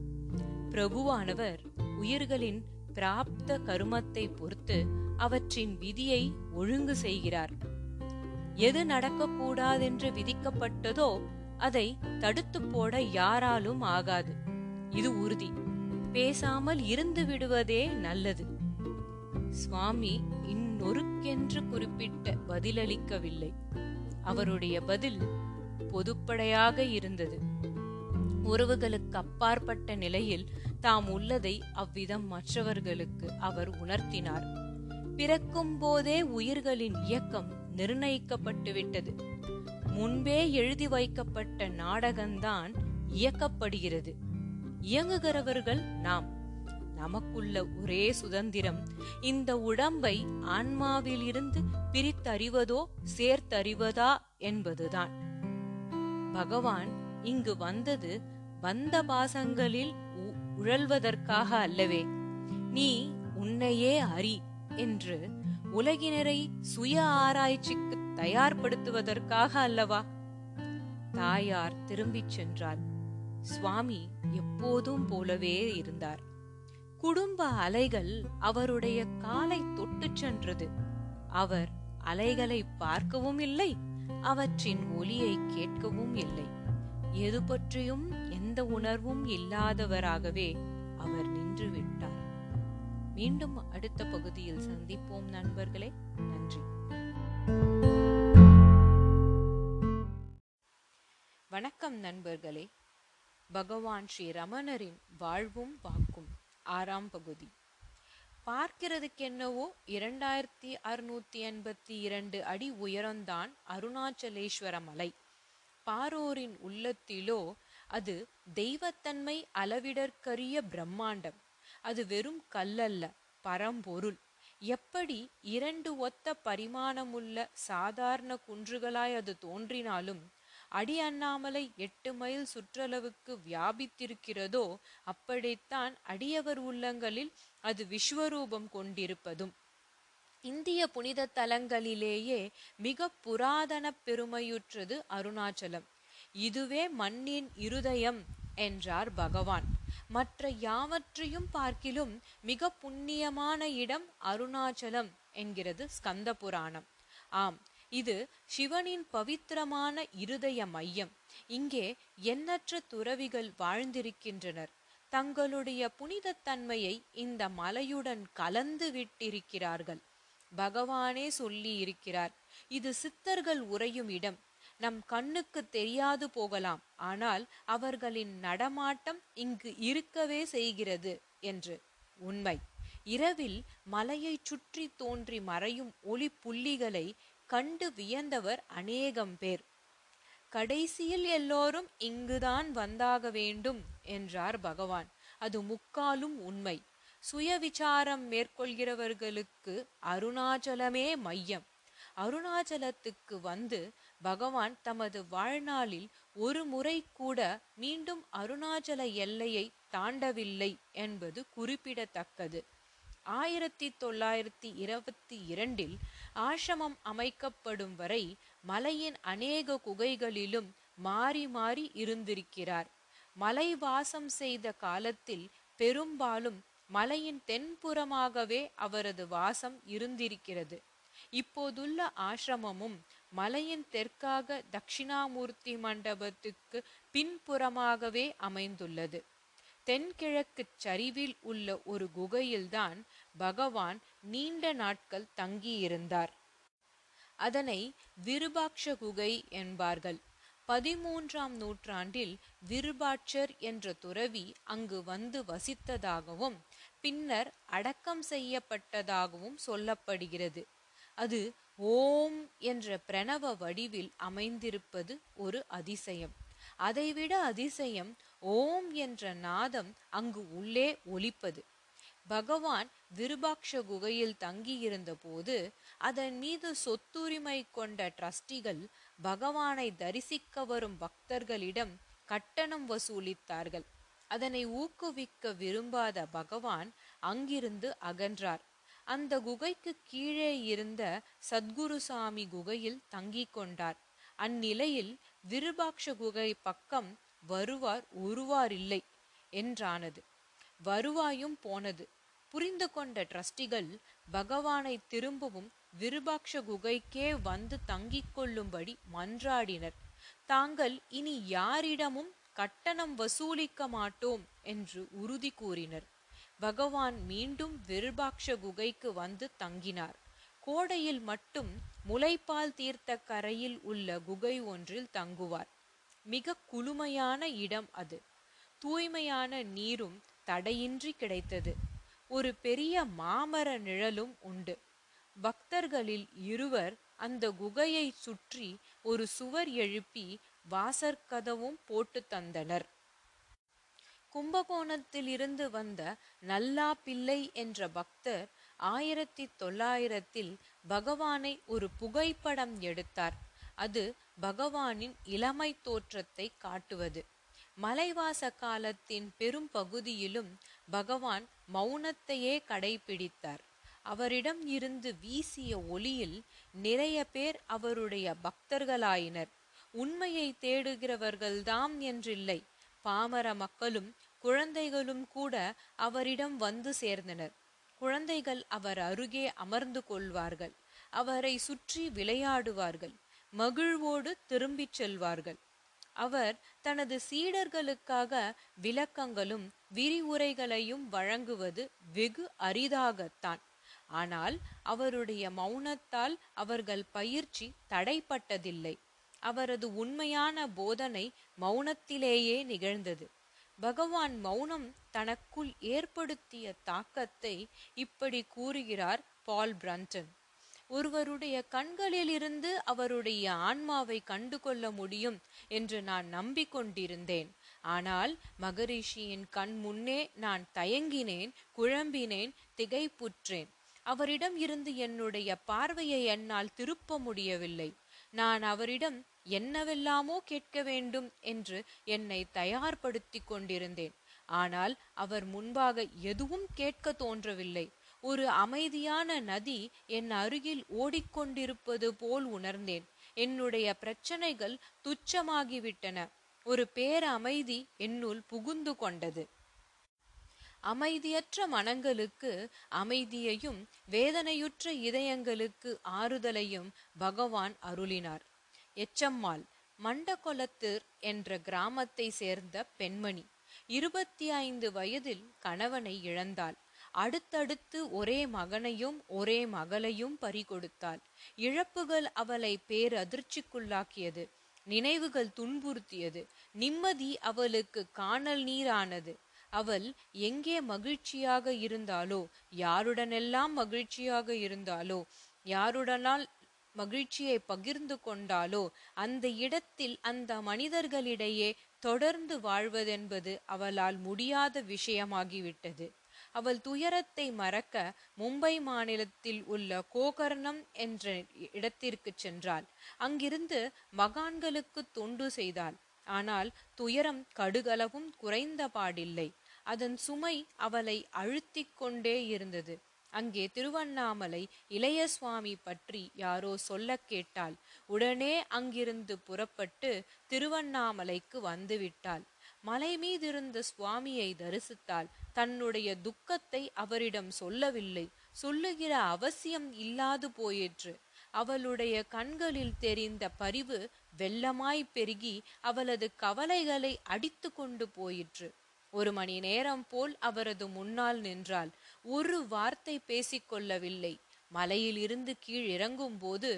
பிரபுவானவர் உயிர்களின் பிராப்த கருமத்தை பொறுத்து அவற்றின் விதியை ஒழுங்கு செய்கிறார். எது நடக்கக்கூடாதென்று விதிக்கப்பட்டதோ அதை தடுத்து போட யாராலும் ஆகாது, இது உறுதி. பேசாமல் இருந்து விடுவதே நல்லது. சுவாமி இன்னொருக்கென்று குறிப்பிட்ட பதிலளிக்கவில்லை. அவருடைய பதில் பொதுப்படையாக இருந்தது. உறவுகளுக்கு அப்பாற்பட்ட நிலையில் தாம் உள்ளதை அவ்விதம் மற்றவர்களுக்கு அவர் உணர்த்தினார். பிறக்கும் போதே உயிர்களின் இயக்கம் நிர்ணயிக்கப்பட்டுவிட்டது. முன்பே எழுதி வைக்கப்பட்ட நாடகம்தான் இயக்கப்படுகிறது. இயங்குகிறவர்கள் நாம். நமக்குள்ள ஒரே சுதந்திரம் இந்த உடம்பை ஆன்மாவிலிருந்து பிரித்தறிவதோ சேர்த்தறிவதா என்பதுதான். பகவான் இங்கு வந்தது வந்த பாசங்களில் உழல்வதற்காக அல்லவே. நீ உன்னையே அறி என்று உலகினரை சுய ஆராய்ச்சிக்கு தயார்படுத்துவதற்காக அல்லவா? தாயார் திரும்பிச் சென்றார். சுவாமி எப்போதும் போலவே இருந்தார். குடும்ப அலைகள் அவருடைய காலை தொட்டு சென்றது. அவர் அலைகளை பார்க்கவும் இல்லை, அவற்றின் ஒலியை கேட்கவும் இல்லை. எது பற்றியும் எந்த உணர்வும் இல்லாதவராகவே அவர் நின்று விட்டார். மீண்டும் அடுத்த பகுதியில் சந்திப்போம் நண்பர்களே. நன்றி. வணக்கம் நண்பர்களே. பகவான் ஸ்ரீ ரமணரின் வாழ்வும் வாக்கும் ஆறாம் பகுதி. பார்க்கிறதுக்கென்னவோ இரண்டாயிரத்தி அறுநூத்தி எண்பத்தி இரண்டு அடி உயரம்தான் அருணாச்சலேஸ்வர மலை. பாரோரின் உள்ளத்திலோ அது தெய்வத்தன்மை அளவிடற்கரிய பிரம்மாண்டம். அது வெறும் கல்லல்ல, பரம்பொருள். எப்படி இரண்டு ஒத்த பரிமாணமுள்ள சாதாரண குன்றுகளாய் அது தோன்றினாலும் அடி அண்ணாமலை எட்டு மைல் சுற்றளவுக்கு வியாபித்திருக்கிறதோ அப்படித்தான் அடியவர் உள்ளங்களில் அது விஸ்வரூபம் கொண்டிருப்பதும். இந்திய புனித தலங்களிலேயே மிக புராதன பெருமையுற்றது அருணாச்சலம். இதுவே மண்ணின் இருதயம் என்றார் பகவான். மற்ற யாவற்றையும் பார்க்கிலும் மிக புண்ணியமான இடம் அருணாச்சலம் என்கிறது ஸ்கந்த புராணம். ஆம், இது சிவனின் பவித்திரமான இருதய மையம். இங்கே எண்ணற்ற துறவிகள் வாழ்ந்திருக்கின்றனர். தங்களுடைய புனிதத்தன்மையை இந்த மலையுடன் கலந்து விட்டிருக்கிறார்கள். பகவானே சொல்லி இருக்கிறார், இது சித்தர்கள் உறையும் இடம். நம் கண்ணுக்கு தெரியாது போகலாம், ஆனால் அவர்களின் நடமாட்டம் இங்கு இருக்கவே செய்கிறது என்று. உண்மை. இரவில் மலையை சுற்றி தோன்றி மறையும் ஒளி புள்ளிகளை கண்டு வியந்தவர் அநேகம் பேர். கடைசியில் எல்லோரும் இங்குதான் வந்தாக வேண்டும் என்றார் பகவான். அது முக்காலும் உண்மை. சுயவிசாரம் மேற்கொள்கிறவர்களுக்கு அருணாச்சலமே மையம். அருணாச்சலத்துக்கு வந்து பகவான் தமது வாழ்நாளில் ஒரு முறை கூட மீண்டும் அருணாச்சல எல்லையை தாண்டவில்லை என்பது குறிப்பிடத்தக்கது. ஆயிரத்தி தொள்ளாயிரத்தி இருபத்தி இரண்டில் ஆசிரமம் அமைக்கப்படும் வரை மலையின் அநேக குகைகளிலும் மாறி மாறி இருந்திருக்கிறார். மலை வாசம் செய்த காலத்தில் பெரும்பாலும் மலையின் தென்புறமாகவே அவரது வாசம் இருந்திருக்கிறது. இப்போதுள்ள ஆசிரமமும் மலையின் தெற்காக தட்சிணாமூர்த்தி மண்டபத்துக்கு பின்புறமாகவே அமைந்துள்ளது. தென்கிழக்கு சரிவில் உள்ள ஒரு குகையில்தான் பகவான் நீண்ட நாட்கள் தங்கியிருந்தார். அதனை விருபாக்ஷ குகை என்பார்கள். பதிமூன்றாம் நூற்றாண்டில் விருபாக்ஷர் என்ற துறவி அங்கு வந்து வசித்ததாகவும் பின்னர் அடக்கம் செய்யப்பட்டதாகவும் சொல்லப்படுகிறது. அது ஓம் என்ற பிரணவ வடிவில் அமைந்திருப்பது ஒரு அதிசயம். அதைவிட அதிசயம் ஓம் என்ற நாதம் அங்கு உள்ளே ஒலிப்பது. பகவான் விருபாக்ஷ குகையில் தங்கியிருந்த போது அதன் மீது சொத்துரிமை கொண்ட டிரஸ்டிகள் பகவானை தரிசிக்க வரும் பக்தர்களிடம் கட்டணம் வசூலித்தார்கள். அதனை ஊக்குவிக்க விரும்பாத பகவான் அங்கிருந்து அகன்றார். அந்த குகைக்கு கீழே இருந்த சத்குருசாமி குகையில் தங்கி கொண்டார். அந்நிலையில் விருபாக்ஷ குகை பக்கம் வருவார் ஒருவார் இல்லை என்றானது. வருவாயும் போனது. புரிந்து கொண்ட டிரஸ்டிகள் பகவானை திரும்பவும் விருபாக்ஷ குகைக்கே வந்து தங்கிக் கொள்ளும்படி மன்றாடினர். தாங்கள் இனி யாரிடமும் கட்டணம் வசூலிக்க மாட்டோம் என்று உறுதி கூறினர். பகவான் மீண்டும் விருபாக்ஷ குகைக்கு வந்து தங்கினார். கோடையில் மட்டும் முளைப்பால் தீர்த்த கரையில் உள்ள குகை ஒன்றில் தங்குவார். மிக குளுமையான இடம் அது. தூய்மையான நீரும் தடையின்றி கிடைத்தது. ஒரு பெரிய மாமர நிழலும் உண்டு. பக்தர்களில் இருவர் அந்த குகையை சுற்றி ஒரு சுவர் எழுப்பி வாசற்கதவும் போட்டு தந்தனர். கும்பகோணத்திலிருந்து வந்த நல்லா பிள்ளை என்ற பக்தர் ஆயிரத்தி தொள்ளாயிரத்தில் பகவானை ஒரு புகைப்படம் எடுத்தார். அது பகவானின் இளமை தோற்றத்தை காட்டுவது. மலைவாச காலத்தின் பெரும் பகுதியிலும் பகவான் மௌனத்தையே கடைபிடித்தார். அவரிடம் இருந்து வீசிய ஒளியில் நிறைய பேர் அவருடைய பக்தர்களாயினர். உண்மையை தேடுகிறவர்கள்தாம் என்றில்லை, பாமர மக்களும் குழந்தைகளும் கூட அவரிடம் வந்து சேர்ந்தனர். குழந்தைகள் அவர் அருகே அமர்ந்து கொள்வார்கள், அவரை சுற்றி விளையாடுவார்கள், மகிழ்வோடு திரும்பிச் செல்வார்கள். அவர் தனது சீடர்களுக்காக விளக்கங்களும் விரிவுரைகளையும் வழங்குவது வெகு அரிதாகத்தான். ஆனால் அவருடைய மௌனத்தால் அவர்கள் பயிற்சி தடைப்பட்டதில்லை. அவரது உண்மையான போதனை மௌனத்திலேயே நிகழ்ந்தது. பகவான் மௌனம் தனக்குள் ஏற்படுத்திய தாக்கத்தை இப்படி கூறுகிறார் பால் பிரன்டன். ஒருவருடைய கண்களிலிருந்து அவருடைய ஆன்மாவை கண்டு கொள்ள முடியும் என்று நான் நம்பிக்கொண்டிருந்தேன். ஆனால் மகரிஷியின் கண் முன்னே நான் தயங்கினேன், குழம்பினேன், திகைப்புற்றேன். அவரிடம் இருந்து என்னுடைய பார்வையை என்னால் திருப்ப முடியவில்லை. நான் அவரிடம் என்னவெல்லாமோ கேட்க வேண்டும் என்று என்னை தயார்படுத்தி கொண்டிருந்தேன். ஆனால் அவர் முன்பாக எதுவும் கேட்க தோன்றவில்லை. ஒரு அமைதியான நதி என் அருகில் ஓடிக்கொண்டிருப்பது போல் உணர்ந்தேன். என்னுடைய பிரச்சனைகள் துச்சமாகிவிட்டன. ஒரு பேர அமைதி என்னுள் புகுந்து கொண்டது. அமைதியற்ற மனங்களுக்கு அமைதியையும் வேதனையுற்ற இதயங்களுக்கு ஆறுதலையும் பகவான் அருளினார். எச்சம்மாள் மண்ட கொலத்தூர் என்ற கிராமத்தை சேர்ந்த பெண்மணி இருபத்தி ஐந்து வயதில் கணவனை இழந்தாள். அடுத்தடுத்து ஒரே மகனையும் ஒரே மகளையும் பறிகொடுத்தாள். இழப்புகள் அவளை பேரதிர்ச்சிக்குள்ளாக்கியது, நினைவுகள் துன்புறுத்தியது, நிம்மதி அவளுக்கு காணல் நீரானது. அவள் எங்கே மகிழ்ச்சியாக இருந்தாலோ, யாருடனெல்லாம் மகிழ்ச்சியாக இருந்தாலோ, யாருடனால் மகிழ்ச்சியை பகிர்ந்து கொண்டாலோ, அந்த இடத்தில் அந்த மனிதர்களிடையே தொடர்ந்து வாழ்வதென்பது அவளால் முடியாத விஷயமாகிவிட்டது. அவள் துயரத்தை மறக்க மும்பை மாநிலத்தில் உள்ள கோகர்ணம் என்ற இடத்திற்கு சென்றாள். அங்கிருந்து மகான்களுக்கு தொண்டு செய்தாள். ஆனால் துயரம் கடுகளவும் குறைந்த பாடில்லை. அதன் சுமை அவளை அழுத்தி கொண்டே இருந்தது. அங்கே திருவண்ணாமலை இளைய சுவாமி பற்றி யாரோ சொல்ல கேட்டாள். உடனே அங்கிருந்து புறப்பட்டு திருவண்ணாமலைக்கு வந்துவிட்டாள். மலை மீதிருந்த சுவாமியை தரிசித்தாள். தன்னுடைய துக்கத்தை அவரிடம் சொல்லவில்லை, சொல்லுகிற அவசியம் இல்லாது போயிற்று. அவளுடைய கண்களில் தெரிந்த பரிவு வெள்ளமாய் பெருகி அவளது கவலைகளை அடித்து கொண்டு போயிற்று. ஒரு மணி நேரம் போல் அவரது முன்னால் நின்றாள். ஒரு வார்த்தை பேசிக்கொள்ளவில்லை. மலையிலிருந்து கீழிறங்கும் போது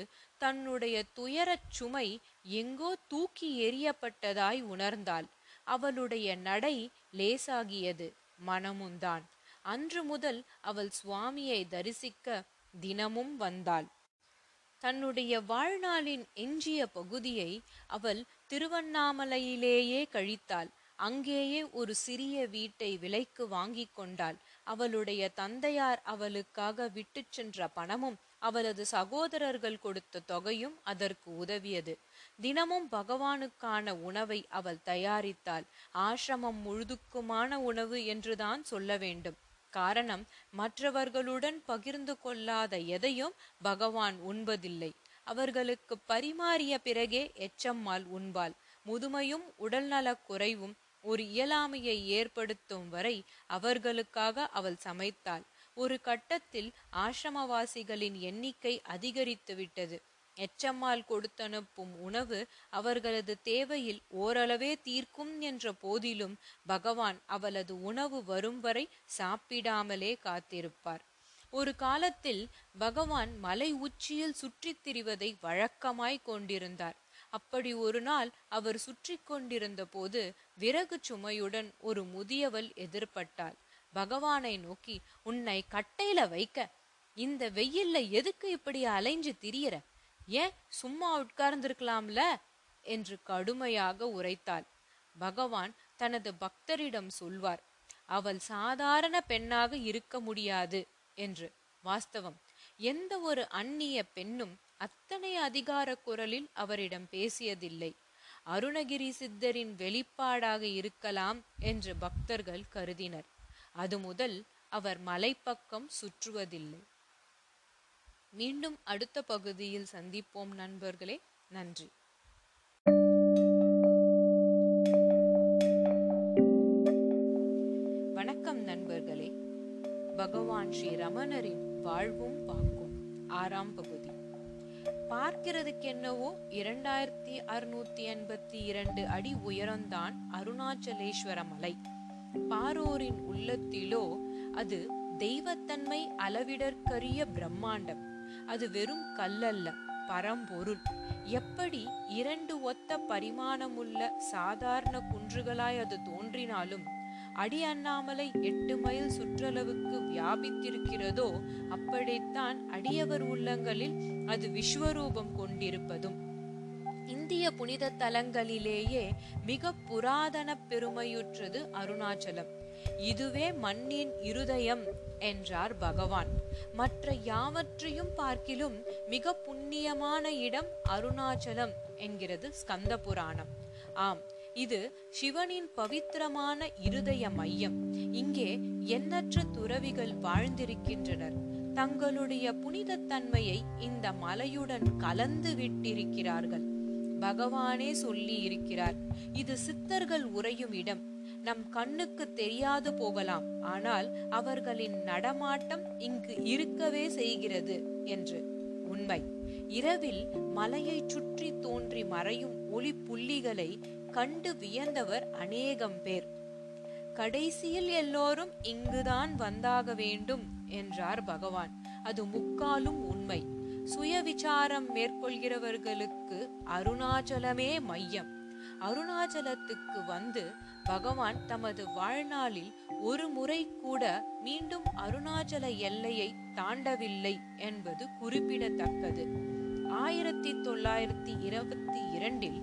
தன்னுடைய துயரச் சுமை எங்கோ தூக்கி எறியப்பட்டதாய் உணர்ந்தாள். அவளுடைய நடை லேசாகியது, மனமுந்தான். அன்று முதல் அவள் சுவாமியை தரிசிக்க தினமும் வந்தாள். தன்னுடைய வாழ்நாளின் எஞ்சிய பகுதியை அவள் திருவண்ணாமலையிலேயே கழித்தாள். அங்கேயே ஒரு சிறிய வீட்டை விலைக்கு வாங்கி கொண்டாள். அவளுடைய தந்தையார் அவளுக்காக விட்டு சென்ற பணமும் அவளது சகோதரர்கள் கொடுத்த தொகையும் அதற்கு உதவியது. தினமும் பகவானுக்கான உணவை அவள் தயாரித்தாள். ஆசிரமம் முழுதுக்குமான உணவு என்றுதான் சொல்ல வேண்டும். காரணம், மற்றவர்களுடன் பகிர்ந்து கொள்ளாத எதையும் பகவான் உண்பதில்லை. அவர்களுக்கு பரிமாறிய பிறகே எச்சம்மாள் உண்பாள். முதுமையும் உடல்நலக் குறைவும் ஒரு இயலாமையை ஏற்படுத்தும் வரை அவர்களுக்காக அவள் சமைத்தாள். ஒரு கட்டத்தில் ஆசிரமவாசிகளின் எண்ணிக்கை அதிகரித்து விட்டது. எச்சம்மாள் கொடுத்தனுப்பும் உணவு அவர்களது தேவையில் ஓரளவே தீர்க்கும் என்ற போதிலும் பகவான் அவளது உணவு வரும் வரை சாப்பிடாமலே காத்திருப்பார். ஒரு காலத்தில் பகவான் மலை உச்சியில் சுற்றித் திரிவதை வழக்கமாய் கொண்டிருந்தார். அப்படி ஒரு நாள் அவர் சுற்றி கொண்டிருந்த போது விறகு சுமையுடன் ஒரு முதியவள் எதிர்பட்டாள். பகவானை நோக்கி, உன்னை கட்டையில வைக்க இந்த வெயில்ல எதுக்கு இப்படி அலைஞ்சு திரியற, ஏன் சும்மா உட்கார்ந்திருக்கலாம்ல என்று கடுமையாக உரைத்தாள். பகவான் தனது பக்தரிடம் சொல்வார், அவள் சாதாரண பெண்ணாக இருக்க முடியாது என்று. வாஸ்தவம், எந்த ஒரு அந்நிய பெண்ணும் அத்தனை அதிகார குரலில் அவரிடம் பேசியதில்லை. அருணகிரி சித்தரின் வெளிப்பாடாக இருக்கலாம் என்று பக்தர்கள் கருதினர். அது முதல் அவர் மலைப்பக்கம் சுற்றுவதில்லை. மீண்டும் அடுத்த பகுதியில் சந்திப்போம் நண்பர்களே. நன்றி. வணக்கம் நண்பர்களே. பகவான் ஸ்ரீ ரமணரின் வாழ்வும் பாக்கும் ஆறாம் பகுதி. பார்க்கிறதுக்கென்னவோ இரண்டாயிரத்தி அறுநூத்தி எண்பத்தி இரண்டு அடி உயரம்தான் அருணாச்சலேஸ்வர மலை. பாரோரின் உள்ளத்திலோ அது தெய்வத்தன்மை அளவிடற்கரிய பிரம்மாண்டம். அது வெறும் கல்லல்ல, பரம்பொருள். எப்படி இரண்டு ஒத்த பரிமாணமுள்ள சாதாரண குன்றுகளாய் அது தோன்றினாலும் அடி அண்ணாமலை எட்டு மைல் சுற்றளவுக்கு வியாபித்திருக்கிறதோ அப்படித்தான் அடியவர் உள்ளங்களில் அது விஸ்வரூபம் கொண்டிருப்பதும். இந்திய புனித தலங்களிலேயே மிக புராதன பெருமையுற்றது அருணாச்சலம். இதுவே மண்ணின் இருதயம் என்றார் பகவான். மற்ற யாவற்றையும் பார்க்கிலும் மிக புண்ணியமான இடம் அருணாச்சலம் என்கிறது ஸ்கந்த புராணம். ஆம், இது சிவனின் பவித்திரமான இருதய மையம். இங்கே எண்ணற்ற துறவிகள் வாழ்ந்திருக்கின்றனர். தங்களுடைய புனித தன்மையை இந்த மலையுடன் கலந்து விட்டிருக்கிறார்கள். பகவானே சொல்லி இருக்கிறார், இது சித்தர்கள் உறையும் இடம். நம் கண்ணுக்கு தெரியாது போகலாம், ஆனால் அவர்களின் நடமாட்டம் இங்கு இருக்கவே செய்கிறது என்று. உண்மை, இரவில் மலையை சுற்றி தோன்றி மறையும் ஒளி புள்ளிகளை கண்டு வியந்தவர் அநேகம் பேர். கடைசியில் எல்லோரும் இங்குதான் வந்தாக வேண்டும் என்றார் பகவான். அது முக்காலும் உண்மை. சுயவிசாரம் மேற்கொள்கிறவர்களுக்கு அருணாச்சலமே மையம். அருணாச்சலத்துக்கு வந்து பகவான் தமது வாழ்நாளில் ஒரு முறை கூட மீண்டும் அருணாச்சல எல்லையை தாண்டவில்லை என்பது குறிப்பிடத்தக்கது. ஆயிரத்தி தொள்ளாயிரத்தி இருபத்தி இரண்டில்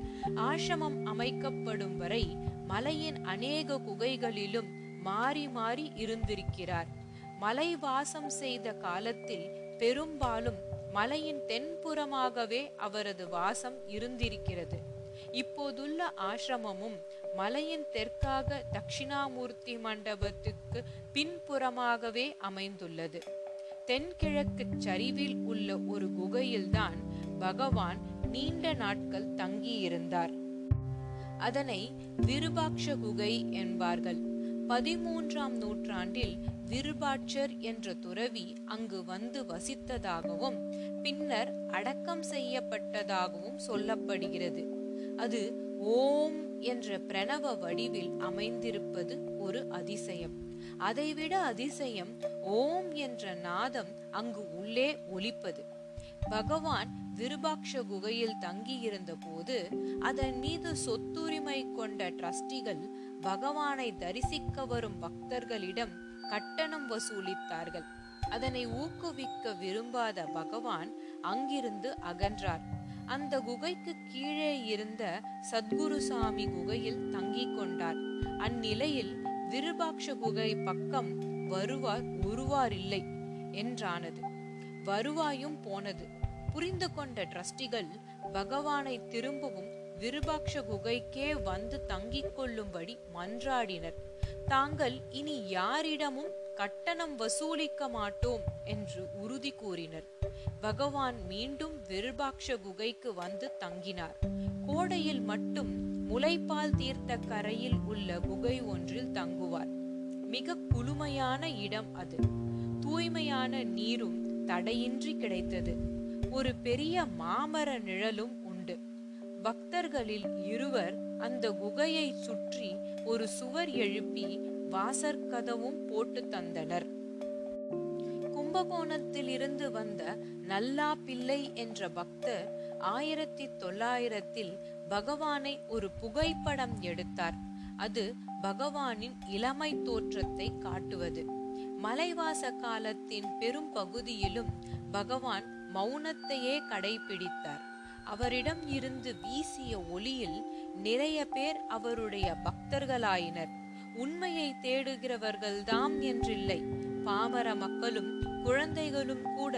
ஆசிரமம் அமைக்கப்படும் வரை மலையின் அநேக குகைகளிலும் மாறி மாறி இருந்திருக்கிறார். மலை வாசம் செய்த காலத்தில் பெரும்பாலும் மலையின் தென்புறமாகவே அவரது வாசம் இருந்திருக்கிறது. இப்போதுள்ள ஆசிரமமும் மலையின் தெற்காக தட்சிணாமூர்த்தி மண்டபத்துக்கு பின்புறமாகவே அமைந்துள்ளது. தென்கிழக்கு சரிவில் உள்ள ஒரு குகையில்தான் பகவான் நீண்ட நாட்கள் தங்கியிருந்தார். அதனை விருபாக்ஷ குகை என்பார்கள். பதிமூன்றாம் நூற்றாண்டில் விருபாக்ஷர் என்ற துறவி அங்கு வந்து வசித்ததாகவும் பின்னர் அடக்கம் செய்யப்பட்டதாகவும் சொல்லப்படுகிறது. அது ஓம் என்ற பிரணவ வடிவில் அமைந்திருப்பது ஒரு அதிசயம். அதைவிட அதிசயம் ஓம் என்ற நாதம் அங்கு உள்ளே ஒலிப்பது. பகவான் விருபாக்ஷ குகையில் தங்கியிருந்த போது அதன் மீது சொத்துரிமை கொண்ட டிரஸ்டிகள் பகவானை தரிசிக்க வரும் பக்தர்களிடம் கட்டணம் வசூலித்தார்கள். அதனை ஊக்குவிக்க விரும்பாத பகவான் அங்கிருந்து அகன்றார். அந்த குகைக்கு கீழே இருந்த சத்குருசாமி குகையில் தங்கி கொண்டார். அந்நிலையில் விருபாக்ஷ குகை பக்கம் வருவார் உருவாரில்லை என்றானது. வருவாயும் போனது. புரிந்து கொண்ட டிரஸ்டிகள் பகவானை திரும்பவும் விருபாக்ஷ குகைக்கே வந்து தங்கிக் கொள்ளும்படி மன்றாடினர். தாங்கள் இனி யாரிடமும் கட்டணம் வசூலிக்க மாட்டோம் என்று உறுதி கூறினர். பகவான் மீண்டும் விருபாக்ஷ குகைக்கு வந்து தங்கினார். கோடையில் மட்டும் முளைப்பால் தீர்த்த கரையில் உள்ள குகை ஒன்றில் தங்குவார். மிக குளுமையான இடம் அது. தூய்மையான நீரும் தடையின்றி கிடைத்தது. ஒரு பெரிய மாமர நிழலும் உண்டு. பக்தர்களில் இருவர் அந்த குகையை சுற்றி ஒரு சுவர் எழுப்பி வாசற்கதவும் போட்டு தந்தனர். கும்பகோணத்தில் இருந்து வந்த நல்லா பிள்ளை என்ற பக்தர் ஆயிரத்தி தொள்ளாயிரத்தில் பகவானை ஒரு புகைப்படம் எடுத்தார். அது பகவானின் இளமை தோற்றத்தை காட்டுவது. மலைவாச காலத்தின் பெரும் பகுதியிலும் பகவான் மௌனத்தையே கடைபிடித்தார். அவரிடம் இருந்து வீசிய ஒளியில் நிறைய பேர் அவருடைய பக்தர்களாயினர். உண்மையை தேடுகிறவர்கள்தாம் என்றில்லை, பாமர மக்களும் குழந்தைகளும் கூட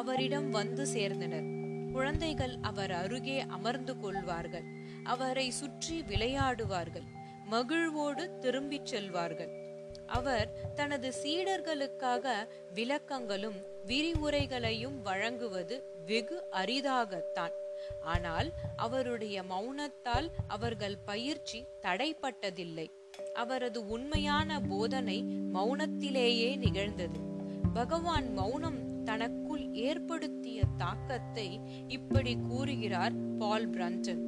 அவரிடம் வந்து சேர்ந்தனர். குழந்தைகள் அவர் அருகே அமர்ந்து கொள்வார்கள், அவரை சுற்றி விளையாடுவார்கள், மகிழ்வோடு திரும்பிச் செல்வார்கள். அவர் தனது சீடர்களுக்காக விளக்கங்களும் விரிவுரைகளையும் வழங்குவது வெகு அரிதாகத்தான். ஆனால் அவருடைய மௌனத்தால் அவர்கள் பயிற்சி தடைப்பட்டதில்லை. அவரது உண்மையான போதனை மௌனத்திலேயே நிகழ்ந்தது. பகவான் மௌனம் தனக்குள் ஏற்படுத்திய தாக்கத்தை இப்படி கூறுகிறார் பால் பிரன்டன்.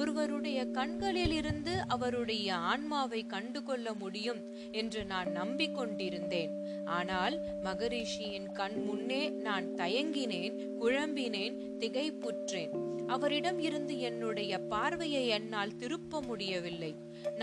ஒருவருடைய கண்களில் இருந்து அவருடைய ஆன்மாவை கண்டு கொள்ள முடியும் என்று நான் நம்பிக்கொண்டிருந்தேன். ஆனால் மகரிஷியின் கண் முன்னே நான் தயங்கினேன், குழம்பினேன், திகைப்புற்றேன். அவரிடம் இருந்து என்னுடைய பார்வையை என்னால் திருப்ப முடியவில்லை.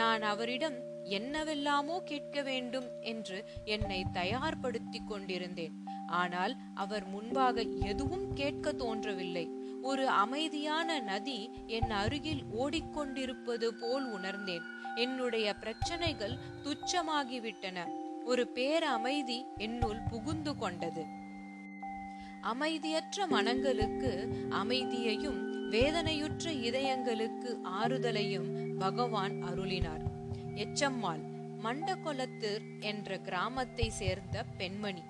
நான் அவரிடம் என்னவெல்லாமோ கேட்க வேண்டும் என்று என்னை தயார்படுத்தி கொண்டிருந்தேன். ஆனால் அவர் முன்பாக எதுவும் கேட்க தோன்றவில்லை. ஒரு அமைதியான நதி என் அருகில் ஓடிக்கொண்டிருப்பது போல் உணர்ந்தேன். என்னுடைய பிரச்சனைகள் துச்சமாகிவிட்டன. ஒரு பேர அமைதி என்னுள் புகுந்து கொண்டது. அமைதியற்ற மனங்களுக்கு அமைதியையும் வேதனையுற்ற இதயங்களுக்கு ஆறுதலையும் பகவான் அருளினார். எச்சம்மாள் மண்ட கொலத்தூர் என்ற கிராமத்தை சேர்ந்த பெண்மணி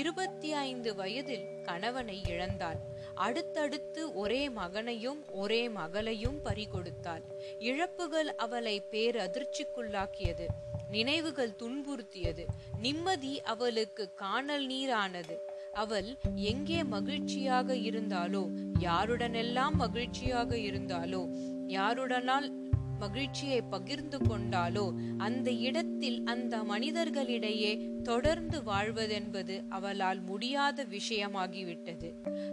இருபத்தி ஐந்து வயதில் கணவனை இழந்தாள். அடுத்தடுத்து ஒரே மகனையும் ஒரே மகளையும் பறிகொடுத்தாள். இழப்புகள் அவளை பேரதிர்ச்சிக்குள்ளாக்கியது, நினைவுகள் துன்புறுத்தியது, நிம்மதி அவளுக்கு காணல் நீரானது. அவள் எங்கே மகிழ்ச்சியாக இருந்தாலோ, யாருடனெல்லாம் மகிழ்ச்சியாக இருந்தாலோ, யாருடனால் மகிழ்ச்சியை பகிர்ந்து கொண்டாலோ, அந்த இடத்தில் அந்த மனிதர்களிடையே தொடர்ந்து வாழ்வதென்பது அவளால் முடியாத விஷயமாகிவிட்டது.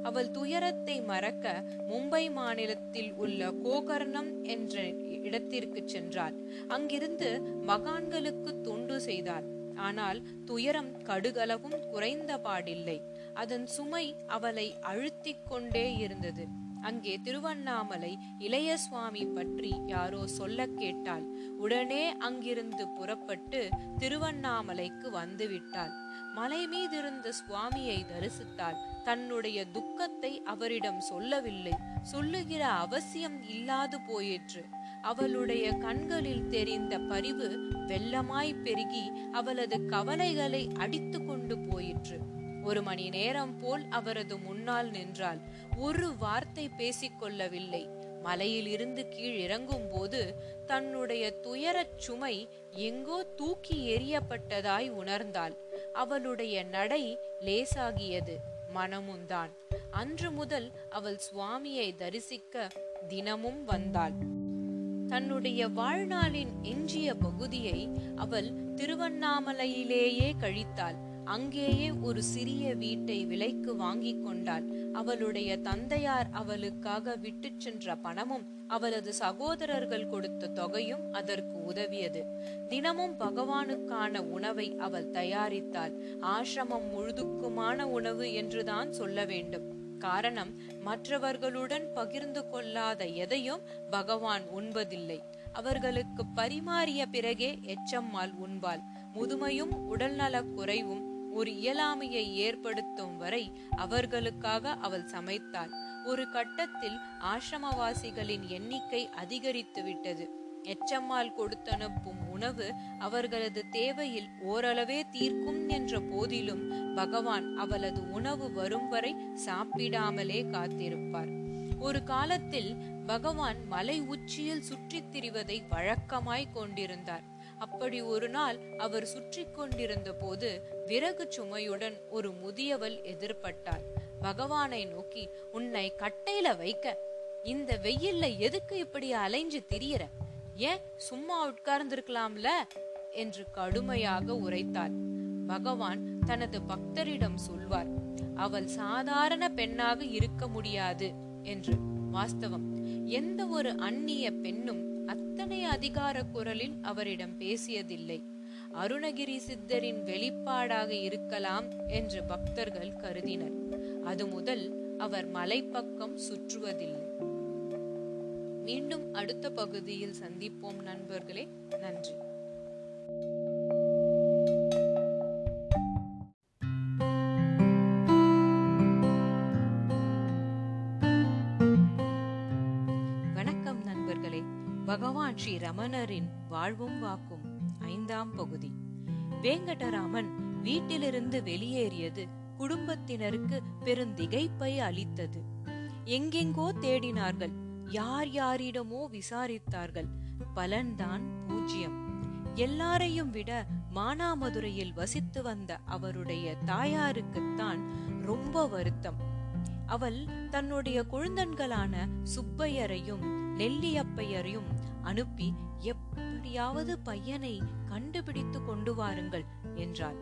அவள் துயரத்தை மறக்க மும்பை மாநிலத்தில் உள்ள கோகர்ணம் என்ற இடத்திற்கு சென்றாள். அங்கிருந்து மகான்களுக்கு தொண்டு செய்தாள். ஆனால் துயரம் கடுகளவும் குறைந்த பாடில்லை. அதன் சுமை அவளை அழுத்திக் கொண்டே இருந்தது. அங்கே திருவண்ணாமலை இளைய சுவாமி பற்றி யாரோ சொல்ல கேட்டாள். உடனே அங்கிருந்து புறப்பட்டு திருவண்ணாமலைக்கு வந்துவிட்டாள். மலை மீதிருந்த சுவாமியை தரிசித்தாள். தன்னுடைய துக்கத்தை அவரிடம் சொல்லவில்லை, சொல்லுகிற அவசியம் இல்லாது போயிற்று. அவளுடைய கண்களில் தெரிந்த பரிவு வெள்ளமாய் பெருகி அவளது கவலைகளை அடித்து கொண்டு போயிற்று. ஒரு மணி நேரம் போல் அவரது முன்னால் நின்றாள். ஒரு வார்த்தை பேசிக்கொள்ளவில்லை. மலையில் இருந்து கீழ் இறங்கும் போது தன்னுடைய துயரச் சுமை எங்கோ தூக்கி எறியப்பட்டதாய் உணர்ந்தாள். அவளுடைய நடை லேசாகியது, மனமுந்தான். அன்று முதல் அவள் சுவாமியை தரிசிக்க தினமும் வந்தாள். தன்னுடைய வாழ்நாளின் எஞ்சிய பகுதியை அவள் திருவண்ணாமலையிலேயே கழித்தாள். அங்கேயே ஒரு சிறிய வீட்டை விலைக்கு வாங்கி கொண்டாள். அவளுடைய தந்தையார் அவளுக்காக விட்டு சென்ற பணமும் அவளது சகோதரர்கள் கொடுத்த தொகையும் அதற்கு உதவியது. தினமும் பகவானுக்கான உணவை அவள் தயாரித்தாள். ஆசிரமம் முழுதுக்குமான உணவு என்றுதான் சொல்ல வேண்டும். காரணம், மற்றவர்களுடன் பகிர்ந்து கொள்ளாத எதையும் பகவான் உண்பதில்லை. அவர்களுக்கு பரிமாறிய பிறகே எச்சம்மாள் உண்பாள். முதுமையும் உடல்நலக் குறைவும் ஒரு இயலாமையை ஏற்படுத்தும் வரை அவர்களுக்காக அவள் சமைத்தாள். ஒரு கட்டத்தில் ஆசிரமவாசிகளின் எண்ணிக்கை அதிகரித்து விட்டது. எச்சம்மாள் கொடுத்தனுப்பும் உணவு அவர்களது தேவையில் ஓரளவே தீர்க்கும் என்ற போதிலும் பகவான் அவளது உணவு வரும் வரை சாப்பிடாமலே காத்திருப்பார். ஒரு காலத்தில் பகவான் மலை உச்சியில் சுற்றித் திரிவதை வழக்கமாய் கொண்டிருந்தார். அப்படி ஒரு நாள் அவர் சுற்றி கொண்டிருந்த போது விறகு சுமையுடன் ஒரு முதியவள் எதிர்பட்டாள். பகவானை நோக்கி, உன்னை கட்டையில வைக்க இந்த வெயில்ல எதுக்கு இப்படி அலைஞ்சு திரியற, ஏன் சும்மா உட்கார்ந்திருக்கலாம்ல என்று கடுமையாக உரைத்தாள். பகவான் தனது பக்தரிடம் சொல்வார், அவள் சாதாரண பெண்ணாக இருக்க முடியாது என்று. வாஸ்தவம், எந்த ஒரு அந்நிய பெண்ணும் அத்தனை அதிகார குரலில் அவரிடம் பேசியதில்லை. அருணகிரி சித்தரின் வெளிப்பாடாக இருக்கலாம் என்று பக்தர்கள் கருதினர். அது முதல் அவர் மலைப்பக்கம் சுற்றுவதில்லை. மீண்டும் அடுத்த பகுதியில் சந்திப்போம் நண்பர்களே. நன்றி. வணக்கம் நண்பர்களே. பகவான் ஸ்ரீ ரமணரின் வாழ்வும் வாக்கும் ஐந்தாம் பகுதி. வேங்கடராமன் வீட்டிலிருந்து வெளியேறியது குடும்பத்தினருக்கு பெருந்திகைப்பை அளித்தது. எங்கெங்கோ தேடினார்கள், யார் யாரிடமோ விசாரித்தார்கள், பலன்தான் பூஜ்யம். எல்லாரையும் விட மானாமதுரையில் வசித்து வந்த அவருடைய தாயாருக்குத்தான் ரொம்ப வருத்தம். அவள் தன்னுடைய குழந்தன்களான சுப்பையரையும் நெல்லியப்பையரையும் அனுப்பி எப்படியாவது பையனை கண்டுபிடித்து கொண்டு வாருங்கள் என்றாள்.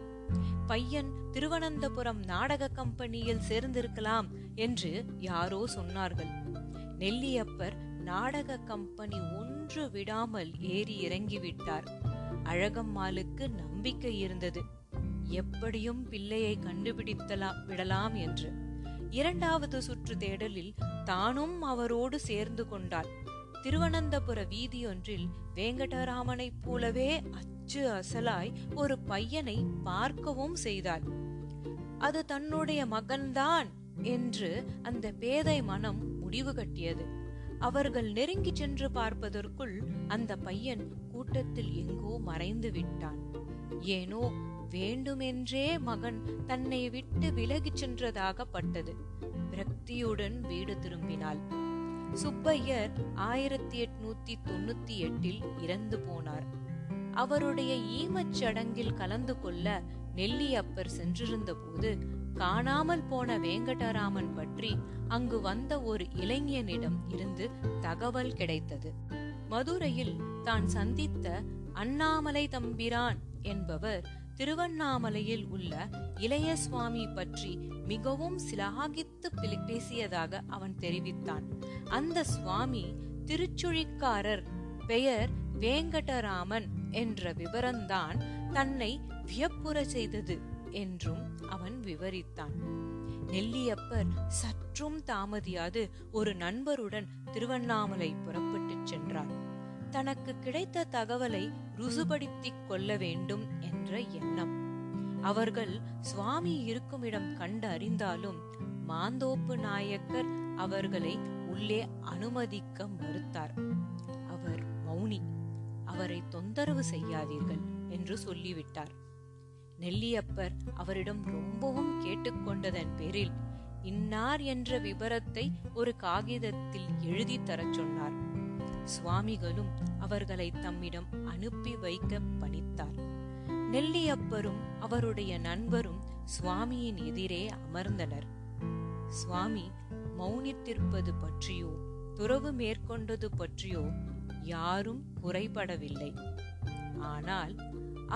பையன் திருவனந்தபுரம் நாடக கம்பெனியில் சேர்ந்திருக்கலாம் என்று யாரோ சொன்னார்கள். நெல்லியப்பர் நாடக கம்பெனி ஒன்று விடாமல் ஏறி இறங்கிவிட்டார். அழகம்மாளுக்கு நம்பிக்கை இருந்தது, எப்படியும் பிள்ளையை கண்டுபிடித்தலாம் விடலாம் என்று. இரண்டாவது சுற்று தேடலில் தானும் அவரோடு சேர்ந்து கொண்டாள். திருவனந்தபுர வீதியொன்றில் வேங்கடராமனைப் போலவே அச்சு அசலாய் ஒரு பையனை பார்க்கவும் செய்தாள். அது தன்னுடைய மகன்தான் என்று அந்த பேதை மனம் முடிவு கட்டியது. அவர்கள் நெருங்கி சென்று பார்ப்பதற்குள் அந்த பையன் கூட்டத்தில் எங்கோ மறைந்து விட்டான். ஏனோ வேண்டுமென்றே மகன் தன்னை விட்டு விலகிச் சென்றதாக பட்டது. விரக்தியுடன் வீடு திரும்பினாள். சுப்பையர் ஆயிரத்தி எட்நூத்தி தொண்ணூத்தி எட்டில் இறந்து போனார். அவருடைய ஈமச் சடங்கில் கலந்து கொள்ள நெல்லியப்பர் சென்றிருந்த போது காணாமல் போன வேங்கடராமன் பற்றி அங்கு வந்த ஒரு இளைஞனிடம் இருந்து தகவல் கிடைத்தது. மதுரையில் தான் சந்தித்த அண்ணாமலை தம்பிரான் என்பவர் திருவண்ணாமலையில் உள்ள இளைய சுவாமி பற்றி மிகவும் சிலாகித்து பேசியதாக அவன் தெரிவித்தான். அந்த சுவாமி திருச்சுழிக்காரர், பெயர் வேங்கடராமன் என்ற விவரம்தான் தன்னை வியப்புற செய்தது என்றும் அவன் விவரித்தான். நெல்லியப்பர் சற்றும் தாமதியாது ஒரு நண்பருடன் திருவண்ணாமலை புறப்பட்டு சென்றார். தனக்கு கிடைத்த தகவலை ருசுபடுத்திக் கொள்ள வேண்டும் என்ற எண்ணம். அவர்கள் சுவாமி இருக்குமிடம் கண்டு அறிந்தாலும் மாந்தோப்பு நாயக்கர் அவர்களை உள்ளே அனுமதிக்க மறுத்தார். அவர் மௌனி, அவரை தொந்தரவு செய்யாதீர்கள் என்று சொல்லிவிட்டார். நெல்லியப்பர் அவரிடம் ரொம்பவும் கேட்டுக்கொண்டதன் பேரில் இன்னார் என்ற விபரத்தை ஒரு காகிதத்தில் எழுதி தர சொன்னார். சுவாமிகளும் அவர்களை தம்மிடம் அனுப்பி வைக்க பணித்தார். நெல்லியப்பரும் அவருடைய நண்பரும் சுவாமியின் எதிரே அமர்ந்தனர். சுவாமி மௌனித்திருப்பது பற்றியோ துறவு மேற்கொண்டது பற்றியோ யாரும் குறைபடவில்லை. ஆனால்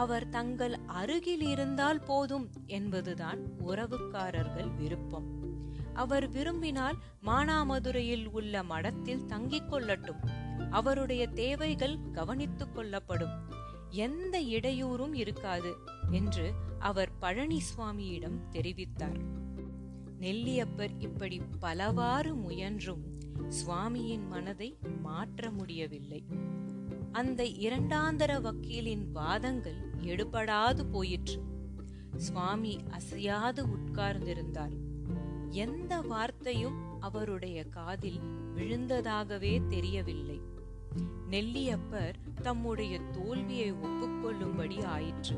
அவர் தங்கள் அருகில் இருந்தால் போதும் என்பதுதான் உறவுக்காரர்கள் விருப்பம். அவர் விரும்பினால் மானாமதுரையில் உள்ள மடத்தில் தங்கிக் கொள்ளட்டும், அவருடைய தேவைகள் கவனித்துக் கொள்ளப்படும், எந்த இடையூறும் இருக்காது என்று அவர் பழனிசுவாமியிடம் தெரிவித்தார். நெல்லியப்பர் இப்படி பலவாறு முயன்றும் சுவாமியின் மனதை மாற்ற முடியவில்லை. அந்த இரண்டாந்தர வக்கீலின் வாதங்கள் எடுபடாது போயிற்று. சுவாமி அசையாது உட்கார்ந்திருந்தார். எந்த வார்த்தையும் அவருடைய காதில் விழுந்ததாகவே தெரியவில்லை. நெல்லியப்பர் தம்முடைய தோல்வியை ஒப்புக்கொள்ளும்படி ஆயிற்று.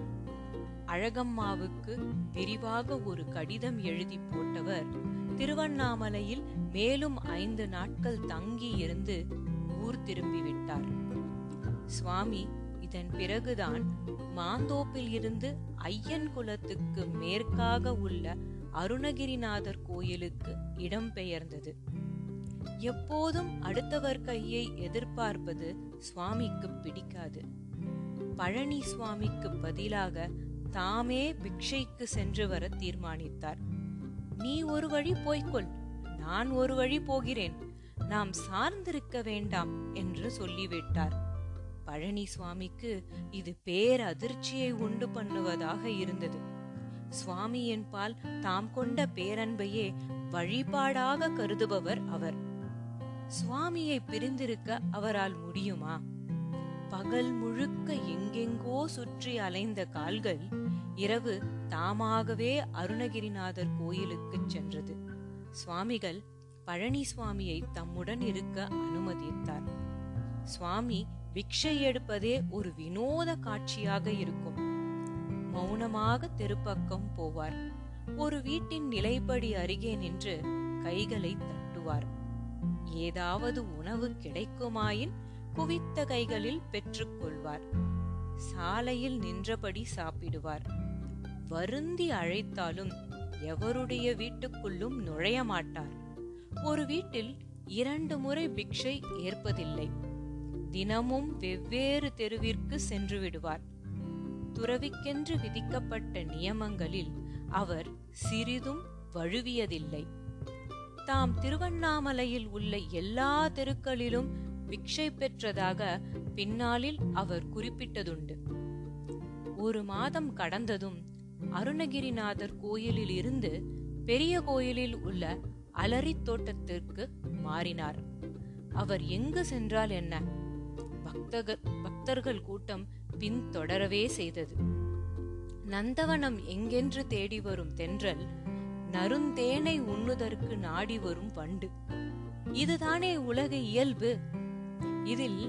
அழகம்மாவுக்கு விரிவாக ஒரு கடிதம் எழுதி போட்டவர் திருவண்ணாமலையில் மேலும் ஐந்து நாட்கள் தங்கி இருந்து ஊர் திரும்பிவிட்டார். சுவாமி இதன் பிறகுதான் மாந்தோப்பில் இருந்து ஐயன் குலத்துக்கு மேற்காக உள்ள அருணகிரிநாதர் கோயிலுக்கு இடம்பெயர்ந்தது. எப்போதும் அடுத்தவர் கையை எதிர்பார்ப்பது சுவாமிக்கு பிடிக்காது. பழனி சுவாமிக்கு பதிலாக தாமே பிக்ஷைக்கு சென்று வர தீர்மானித்தார். நீ ஒரு வழி போய்கொள், நான் ஒரு வழி போகிறேன், நாம் சார்ந்திருக்க வேண்டாம் என்று சொல்லிவிட்டார். பழனிசுவாமிக்கு இது பேரதிர்ச்சியை உண்டு பண்ணுவதாக இருந்தது. சுவாமியின் பால் தாம் கொண்ட பேரன்பையே வழிபாடாக கருதுபவர் அவர். சுவாமியை பிரிந்திருக்க அவரால் முடியுமா? பகல் முழுக்க எங்கெங்கோ சுற்றி அலைந்த கால்கள் இரவு தாமாகவே அருணகிரிநாதர் கோயிலுக்கு சென்றது. சுவாமிகள் பழனிசுவாமியை தம்முடன் இருக்க அனுமதித்தார். சுவாமி பிக்ஷை எடுப்பதே ஒரு வினோத காட்சியாக இருக்கும். மௌனமாக தெருப்பக்கம் போவார். ஒரு வீட்டின் நிலைப்படி அருகே நின்று கைகளை தட்டுவார். ஏதாவது உணவு கிடைக்குமாயின் குவித்த கைகளில் பெற்றுக்கொள்வார். சாலையில் நின்றபடி சாப்பிடுவார். வருந்தி அழைத்தாலும் எவருடைய வீட்டுக்குள்ளும் நுழைய மாட்டார். ஒரு வீட்டில் இரண்டு முறை பிக்ஷை ஏற்பதில்லை. தினமும் வெவ்வேறு தெருவிற்கு சென்று விடுவார். துறவிக்கென்று விதிக்கப்பட்ட நியமங்களில் அவர் சிறிதும் வழுவியதில்லை. தாம் திருவண்ணாமலையில் உள்ள எல்லா தெருக்களிலும் பிக்ஷை பெற்றதாக பின்னாளில் அவர் குறிப்பிட்டதுண்டு. ஒரு மாதம் கடந்ததும் அருணகிரிநாதர் கோயிலில் இருந்து பெரிய கோயிலில் உள்ள அலரி தோட்டத்திற்கு மாறினார். அவர் எங்கு சென்றால் என்ன, பக்தர்கள் பக்தர்கள் கூட்டம் பின்தொடரவே செய்தது. நந்தவனம் எங்கென்று தேடி வரும் தென்றல், நறுந்தேனை உண்ணுதற்கு நாடி வரும் வண்டு, இதுதானே உலக இயல்பு. இதில்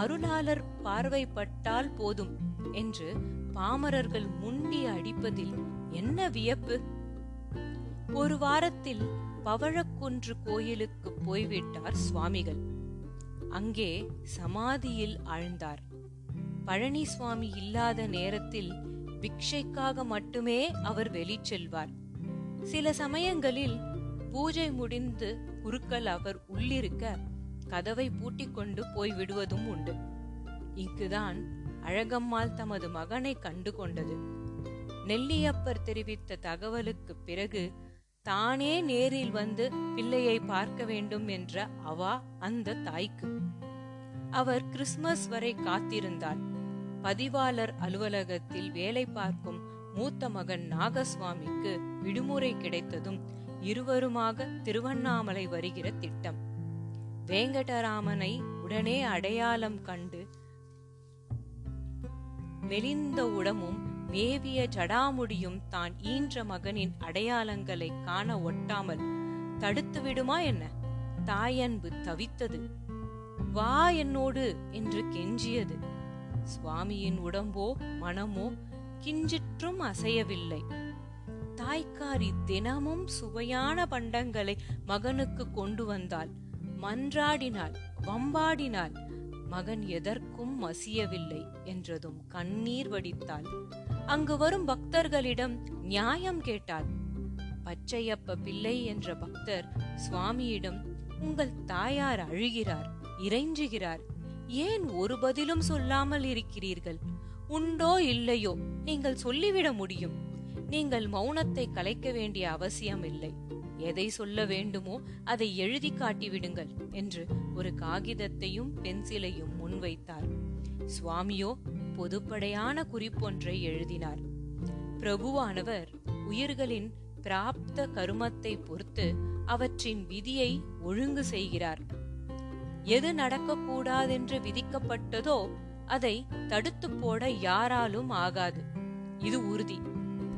அருளாளர் பார்வைப்பட்டால் போதும் என்று பாமரர்கள் முண்டி அடிப்பதில் என்ன வியப்பு? ஒரு வாரத்தில் பவழக்குன்று கோயிலுக்கு போய்விட்டார் சுவாமிகள். அங்கே சமாதியில் ஆழ்ந்தார். பழனிசுவாமி இல்லாத நேரத்தில் பிக்ஷைக்காக மட்டுமே அவர் வெளிச்செல்வார். சில சமயங்களில் பூஜை முடிந்து குருக்கள் அவர் உள்ளிருக்க கதவை பூட்டிக்கொண்டு போய்விடுவதும் உண்டு. இங்குதான் அழகம்மாள் தமது மகனை கண்டு கொண்டது. நெல்லியப்பர் தெரிவித்த தகவலுக்கு பிறகு தானே நேரில் வந்து பிள்ளையை பார்க்க வேண்டும் என்ற அவா அந்த தாய்க்கு. அவர் கிறிஸ்துமஸ் வரை காத்திருந்தார். பதிவாளர் அலுவலகத்தில் வேலை பார்க்கும் மூத்த மகன் நாகசாமிக்கு விடுமுறை கிடைத்ததும் இருவருமாக திருவண்ணாமலை வருகிற திட்டம். வேங்கடராமனை உடனே அடையாளம் கண்டு மெலிந்த உடமும் வேவிய ஜடாமுடியும் தான் ஈன்ற மகனின் அடையாளங்களை காண ஒட்டாமல் தடுத்து விடுமா என்ன? தாயன்பு தவித்தது. வா என்னோடு என்று கெஞ்சியது. சுவாமியின் உடம்போ மனமோ கிஞ்சிற்றும் அசையவில்லை. தாய்க்காரி தினமும் சுவையான பண்டங்களை மகனுக்கு கொண்டு வந்தாள். மன்றாடினாள், வம்பாடினாள். மகன் எதற்கும் மசியவில்லை என்றதும் கண்ணீர் வடித்தாள். அங்கு வரும் பக்தர்களிடம் நியாயம் கேட்டாள். பச்சையப்ப பிள்ளை என்ற பக்தர் சுவாமியிடம், உங்கள் தாயார் அழுகிறார், இறைஞ்சுகிறார், ஏன் ஒரு பதிலும் சொல்லாமல் இருக்கிறீர்கள்? உண்டோ இல்லையோ நீங்கள் சொல்லிவிட முடியும். நீங்கள் மௌனத்தை கலைக்க வேண்டிய அவசியம் இல்லை. எதை சொல்ல வேண்டுமோ அதை எழுதி காட்டிவிடுங்கள் என்று ஒரு காகிதத்தையும் பென்சிலையும் முன்வைத்தார். சுவாமியோ பொதுப்படையான குறிப்பொன்றை எழுதினார். பிரபுவானவர் உயிர்களின் பிராப்த கருமத்தை பொறுத்து அவற்றின் விதியை ஒழுங்கு செய்கிறார். எது நடக்கக்கூடாதென்று விதிக்கப்பட்டதோ அதை தடுத்து போட யாராலும் ஆகாது, இது உறுதி.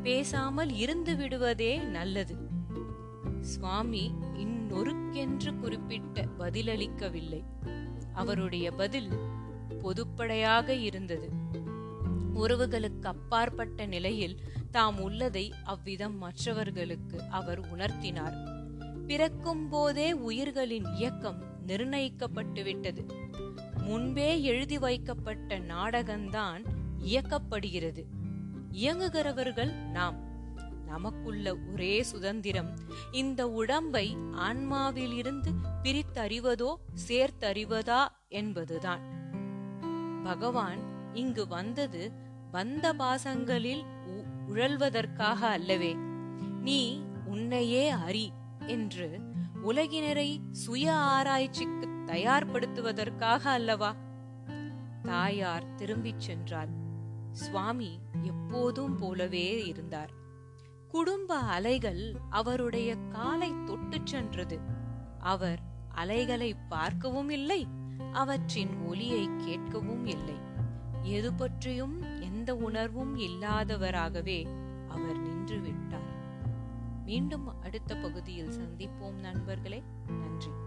பேசாமல் இருந்து விடுவதே நல்லது. சுவாமி இன்னொருக்கென்று குறிப்பிட்ட பதிலளிக்கவில்லை. அவருடைய பதில் பொதுப்படையாக இருந்தது. உறவுகளுக்கு அப்பாற்பட்ட நிலையில் தாம் உள்ளதை அவ்விதம் மற்றவர்களுக்கு அவர் உணர்த்தினார். பிறக்கும் போதே உயிர்களின் இயக்கம் நிர்ணயிக்கப்பட்டுவிட்டது. முன்பே எழுதி வைக்கப்பட்ட நாடகம்தான் இயக்கப்படுகிறது. இயங்குகிறவர்கள் நாம். நமக்குள்ள ஒரே சுதந்திரம் இந்த உடம்பை ஆன்மாவிலிருந்து பிரித்தறிவதோ சேர்த்தறிவதா என்பதுதான். பகவான் இங்கு வந்தது பந்த பாசங்களில் உழல்வதற்காக அல்லவே. நீ உன்னையே அறி என்று உலகினரை சுய ஆராய்ச்சிக்கு தயார்படுத்துவதற்காக அல்லவா? தாயார் திரும்பிச் சென்றார். சுவாமி எப்போதும் போலவே இருந்தார். குடும்ப அலைகள் அவருடைய காலை தொட்டு சென்றது. அவர் அலைகளை பார்க்கவும் இல்லை, அவற்றின் ஒலியை கேட்கவும் இல்லை. எது பற்றியும் எந்த உணர்வும் இல்லாதவராகவே அவர் நின்று விட்டார். மீண்டும் அடுத்த பகுதியில் சந்திப்போம் நண்பர்களே. நன்றி.